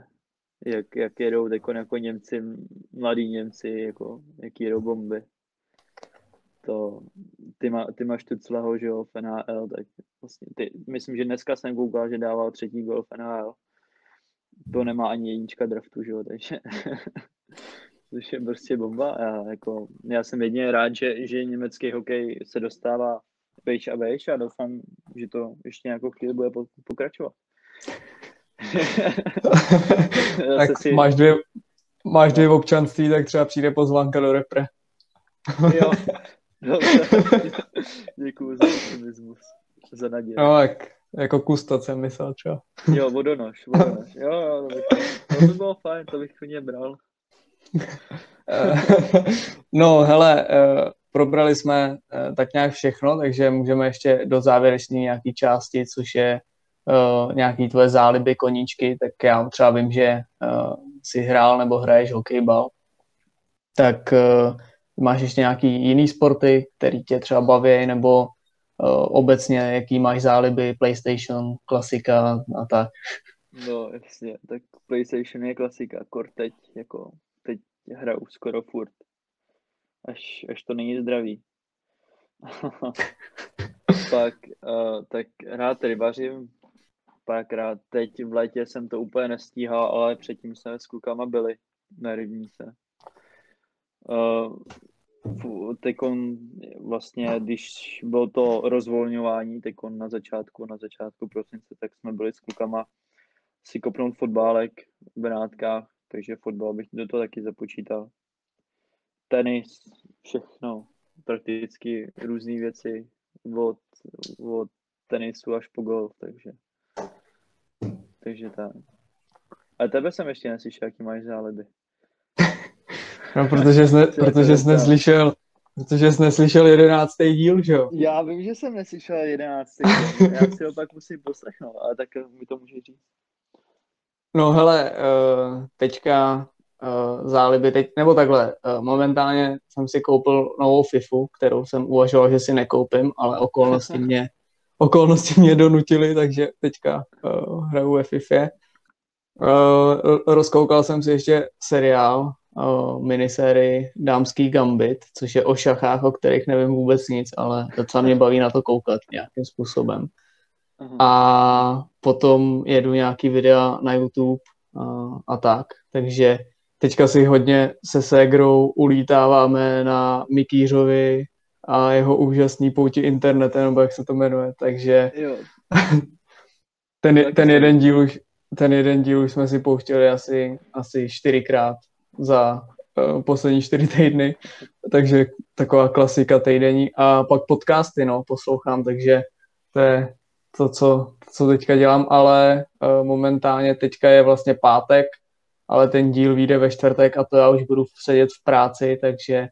jak, jak jedou jako, jako Němci, mladí Němci, jako, jak jedou bomby. To, ty, má, ty máš tu celého, že jo, v N H L, tak vlastně, ty, myslím, že dneska jsem koukal, že dával třetí gol v N H L. To nemá ani jednička draftu, že jo, takže což je prostě bomba. Já, jako, já jsem jedině rád, že, že německý hokej se dostává vejš a vejš a doufám, že to ještě nějakou chvíli bude pokračovat. Tak si... máš, dvě, máš dvě občanství, tak třeba přijde pozvánka do repre. Jo, děkuju za optimismus, za naději. No, jako Kusta jsem myslel, čo? Jo, vodonož, vodonož. Jo, jo, to, bych, to by bylo fajn, to bych mě bral. No, hele, probrali jsme tak nějak všechno, takže můžeme ještě do závěrečné nějaký části, což je nějaký tvoje záliby, koníčky, tak já třeba vím, že jsi hrál nebo hraješ hokejbal. Tak máš ještě nějaký jiný sporty, který tě třeba baví, nebo obecně, jaký máš záliby, PlayStation, klasika a tak. No, jasně, tak PlayStation je klasika, akor teď, jako, teď hraju skoro furt, až, až to není zdravý. Pak, uh, tak rád rybařím, pak rád, teď v létě jsem to úplně nestíhal, ale předtím jsme s klukama byli na rybníce. Uh, Tekon vlastně, když bylo to rozvolňování, tekon na začátku, na začátku prosince, tak jsme byli s klukama si kopnout fotbálek v Benátkách, takže fotbal bych do toho taky započítal. Tenis, všechno, prakticky různé věci, od, od tenisu až po golf, takže, takže tak. A tebe jsem ještě neslyšel, jaký máš záliby. No, protože jsi, ne, protože jsi neslyšel, protože jsi neslyšel jedenáctý díl, že jo? Já vím, že jsem neslyšel jedenáctý díl, já si ho pak musím poslechnout, ale tak mi to může říct. No hele, teďka záliby, teď, nebo takhle, momentálně jsem si koupil novou FIFU, kterou jsem uvažoval, že si nekoupím, ale okolnosti mě, okolnosti mě donutily, takže teďka hraju ve FIFě. Rozkoukal jsem si ještě seriál, minisérii Dámský gambit, což je o šachách, o kterých nevím vůbec nic, ale docela mě baví na to koukat nějakým způsobem. Aha. A potom jedu nějaký videa na YouTube a, a tak. Takže teďka si hodně se ségrou ulítáváme na Mikýřovi a jeho úžasný pouti internetem, nebo jak se to jmenuje, takže... Jo. Ten, ten, jeden díl už, ten jeden díl už jsme si pouštěli asi, asi čtyřikrát za uh, poslední čtyři týdny, takže taková klasika týdenní. A pak podcasty, no, poslouchám, takže to je to, co, co teďka dělám, ale uh, momentálně teďka je vlastně pátek, ale ten díl vyjde ve čtvrtek a to já už budu sedět v práci, takže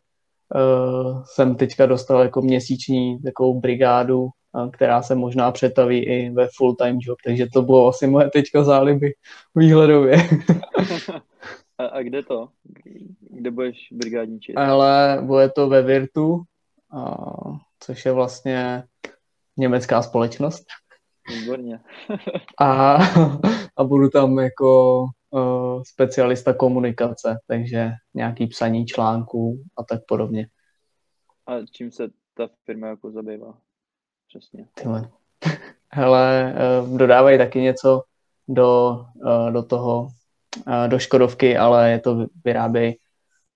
uh, jsem teďka dostal jako měsíční takovou brigádu, která se možná přetaví i ve full-time job, takže to bylo asi moje teďka záliby výhledově. A, a kde to? Kde budeš brigádničit? Ale bude to ve Virtu, a, což je vlastně německá společnost. Výborně. a, a budu tam jako uh, specialista komunikace, takže nějaký psaní článků a tak podobně. A čím se ta firma jako zabývá? Přesně. Tyhle. Hele, dodávají taky něco do, do toho, do Škodovky, ale je to vyrábějí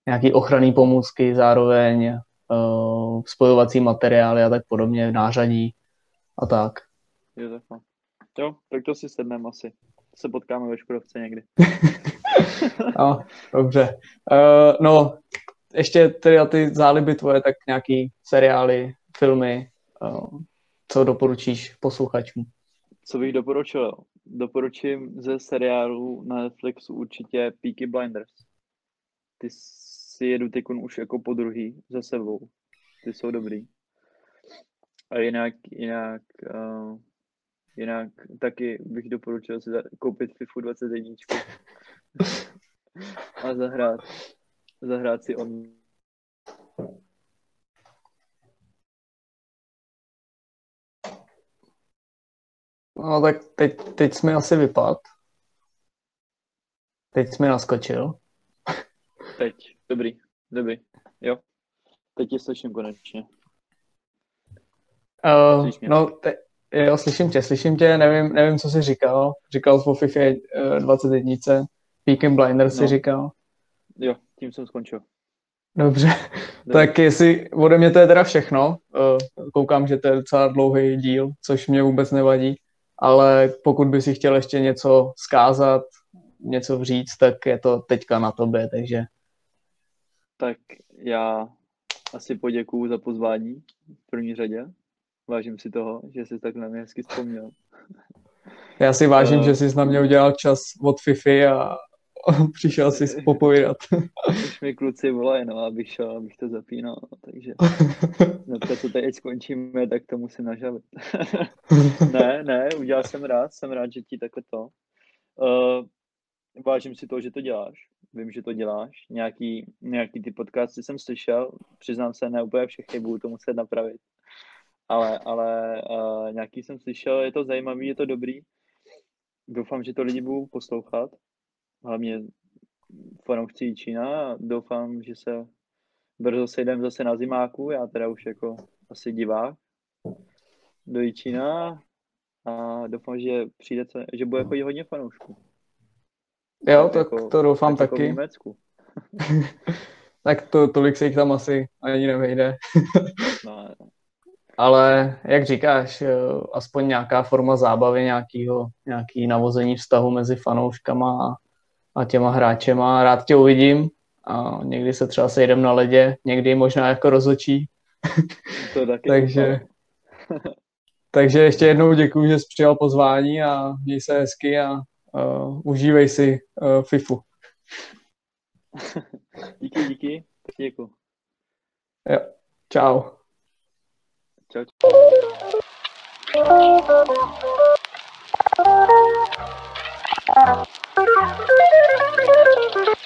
nějaký ochranný pomůcky, zároveň spojovací materiály a tak podobně, nářadí a tak. Jo, tak, jo, tak to si sedneme asi. Se potkáme ve Škodovce někdy. No, dobře. Uh, no, ještě teda ty záliby tvoje, tak nějaký seriály, filmy, uh, co doporučíš posluchačům? Co bych doporučil? Doporučím ze seriálu na Netflixu určitě Peaky Blinders. Ty si jedu tykun už jako po druhý za sebou. Ty jsou dobrý. A jinak, jinak, uh, jinak taky bych doporučil si koupit FIFA dvacet jedna a zahrát, zahrát si on. No tak teď, teď jsi mi asi vypadl. Teď jsi mi naskočil. Teď, dobrý, dobrý, jo. Teď tě slyším konečně. Uh, no, te, jo, slyším tě, slyším tě, nevím, nevím, co jsi říkal. Říkal jsi o FIFA dvacet jedna, Peaky Blinders no. Jsi říkal. Jo, tím jsem skončil. Dobře, Dobře. Tak jestli ode mě to je teda všechno. Uh, koukám, že to je docela dlouhý díl, což mě vůbec nevadí. Ale pokud by si chtěl ještě něco zkázat, něco říct, tak je to teďka na tobě, takže... Tak já asi poděkuju za pozvání v první řadě. Vážím si toho, že jsi tak na mě hezky vzpomněl. Já si vážím, uh, že jsi na mě udělal čas od Fifi a přišel jsi popovídat. Už mi kluci volají, no, abych šel, abych to zapínal, takže například, co teď skončíme, tak to musím nažavit. ne, ne, udělal jsem rád, jsem rád, že ti takhle to. Uh, vážím si toho, že to děláš, vím, že to děláš, nějaký, nějaký ty podcasty jsem slyšel, přiznám se, ne úplně všechny, budu to muset napravit, ale, ale uh, nějaký jsem slyšel, je to zajímavý, je to dobrý, doufám, že to lidi budou poslouchat. Hlavně fanoušci Jičína a doufám, že se brzo sejdeme zase na zimáku. Já teda už jako asi divák do Jičína a doufám, že přijde, co, že bude chodit hodně fanoušků. Jo, tak, tak jako, to doufám tak taky. Jako tak to, tolik se jich tam asi ani nevejde. No, ale jak říkáš, aspoň nějaká forma zábavy, nějakýho, nějaký navození vztahu mezi fanouškama a těma hráčema. Rád tě uvidím a někdy se třeba sejdem na ledě, někdy možná jako rozhodčí. To taky. takže, takže ještě jednou děkuji, že jsi přijal pozvání a měj se hezky a uh, užívej si uh, FIFU. díky, díky. Děkuji. Jo, čau. Čau. Thank you.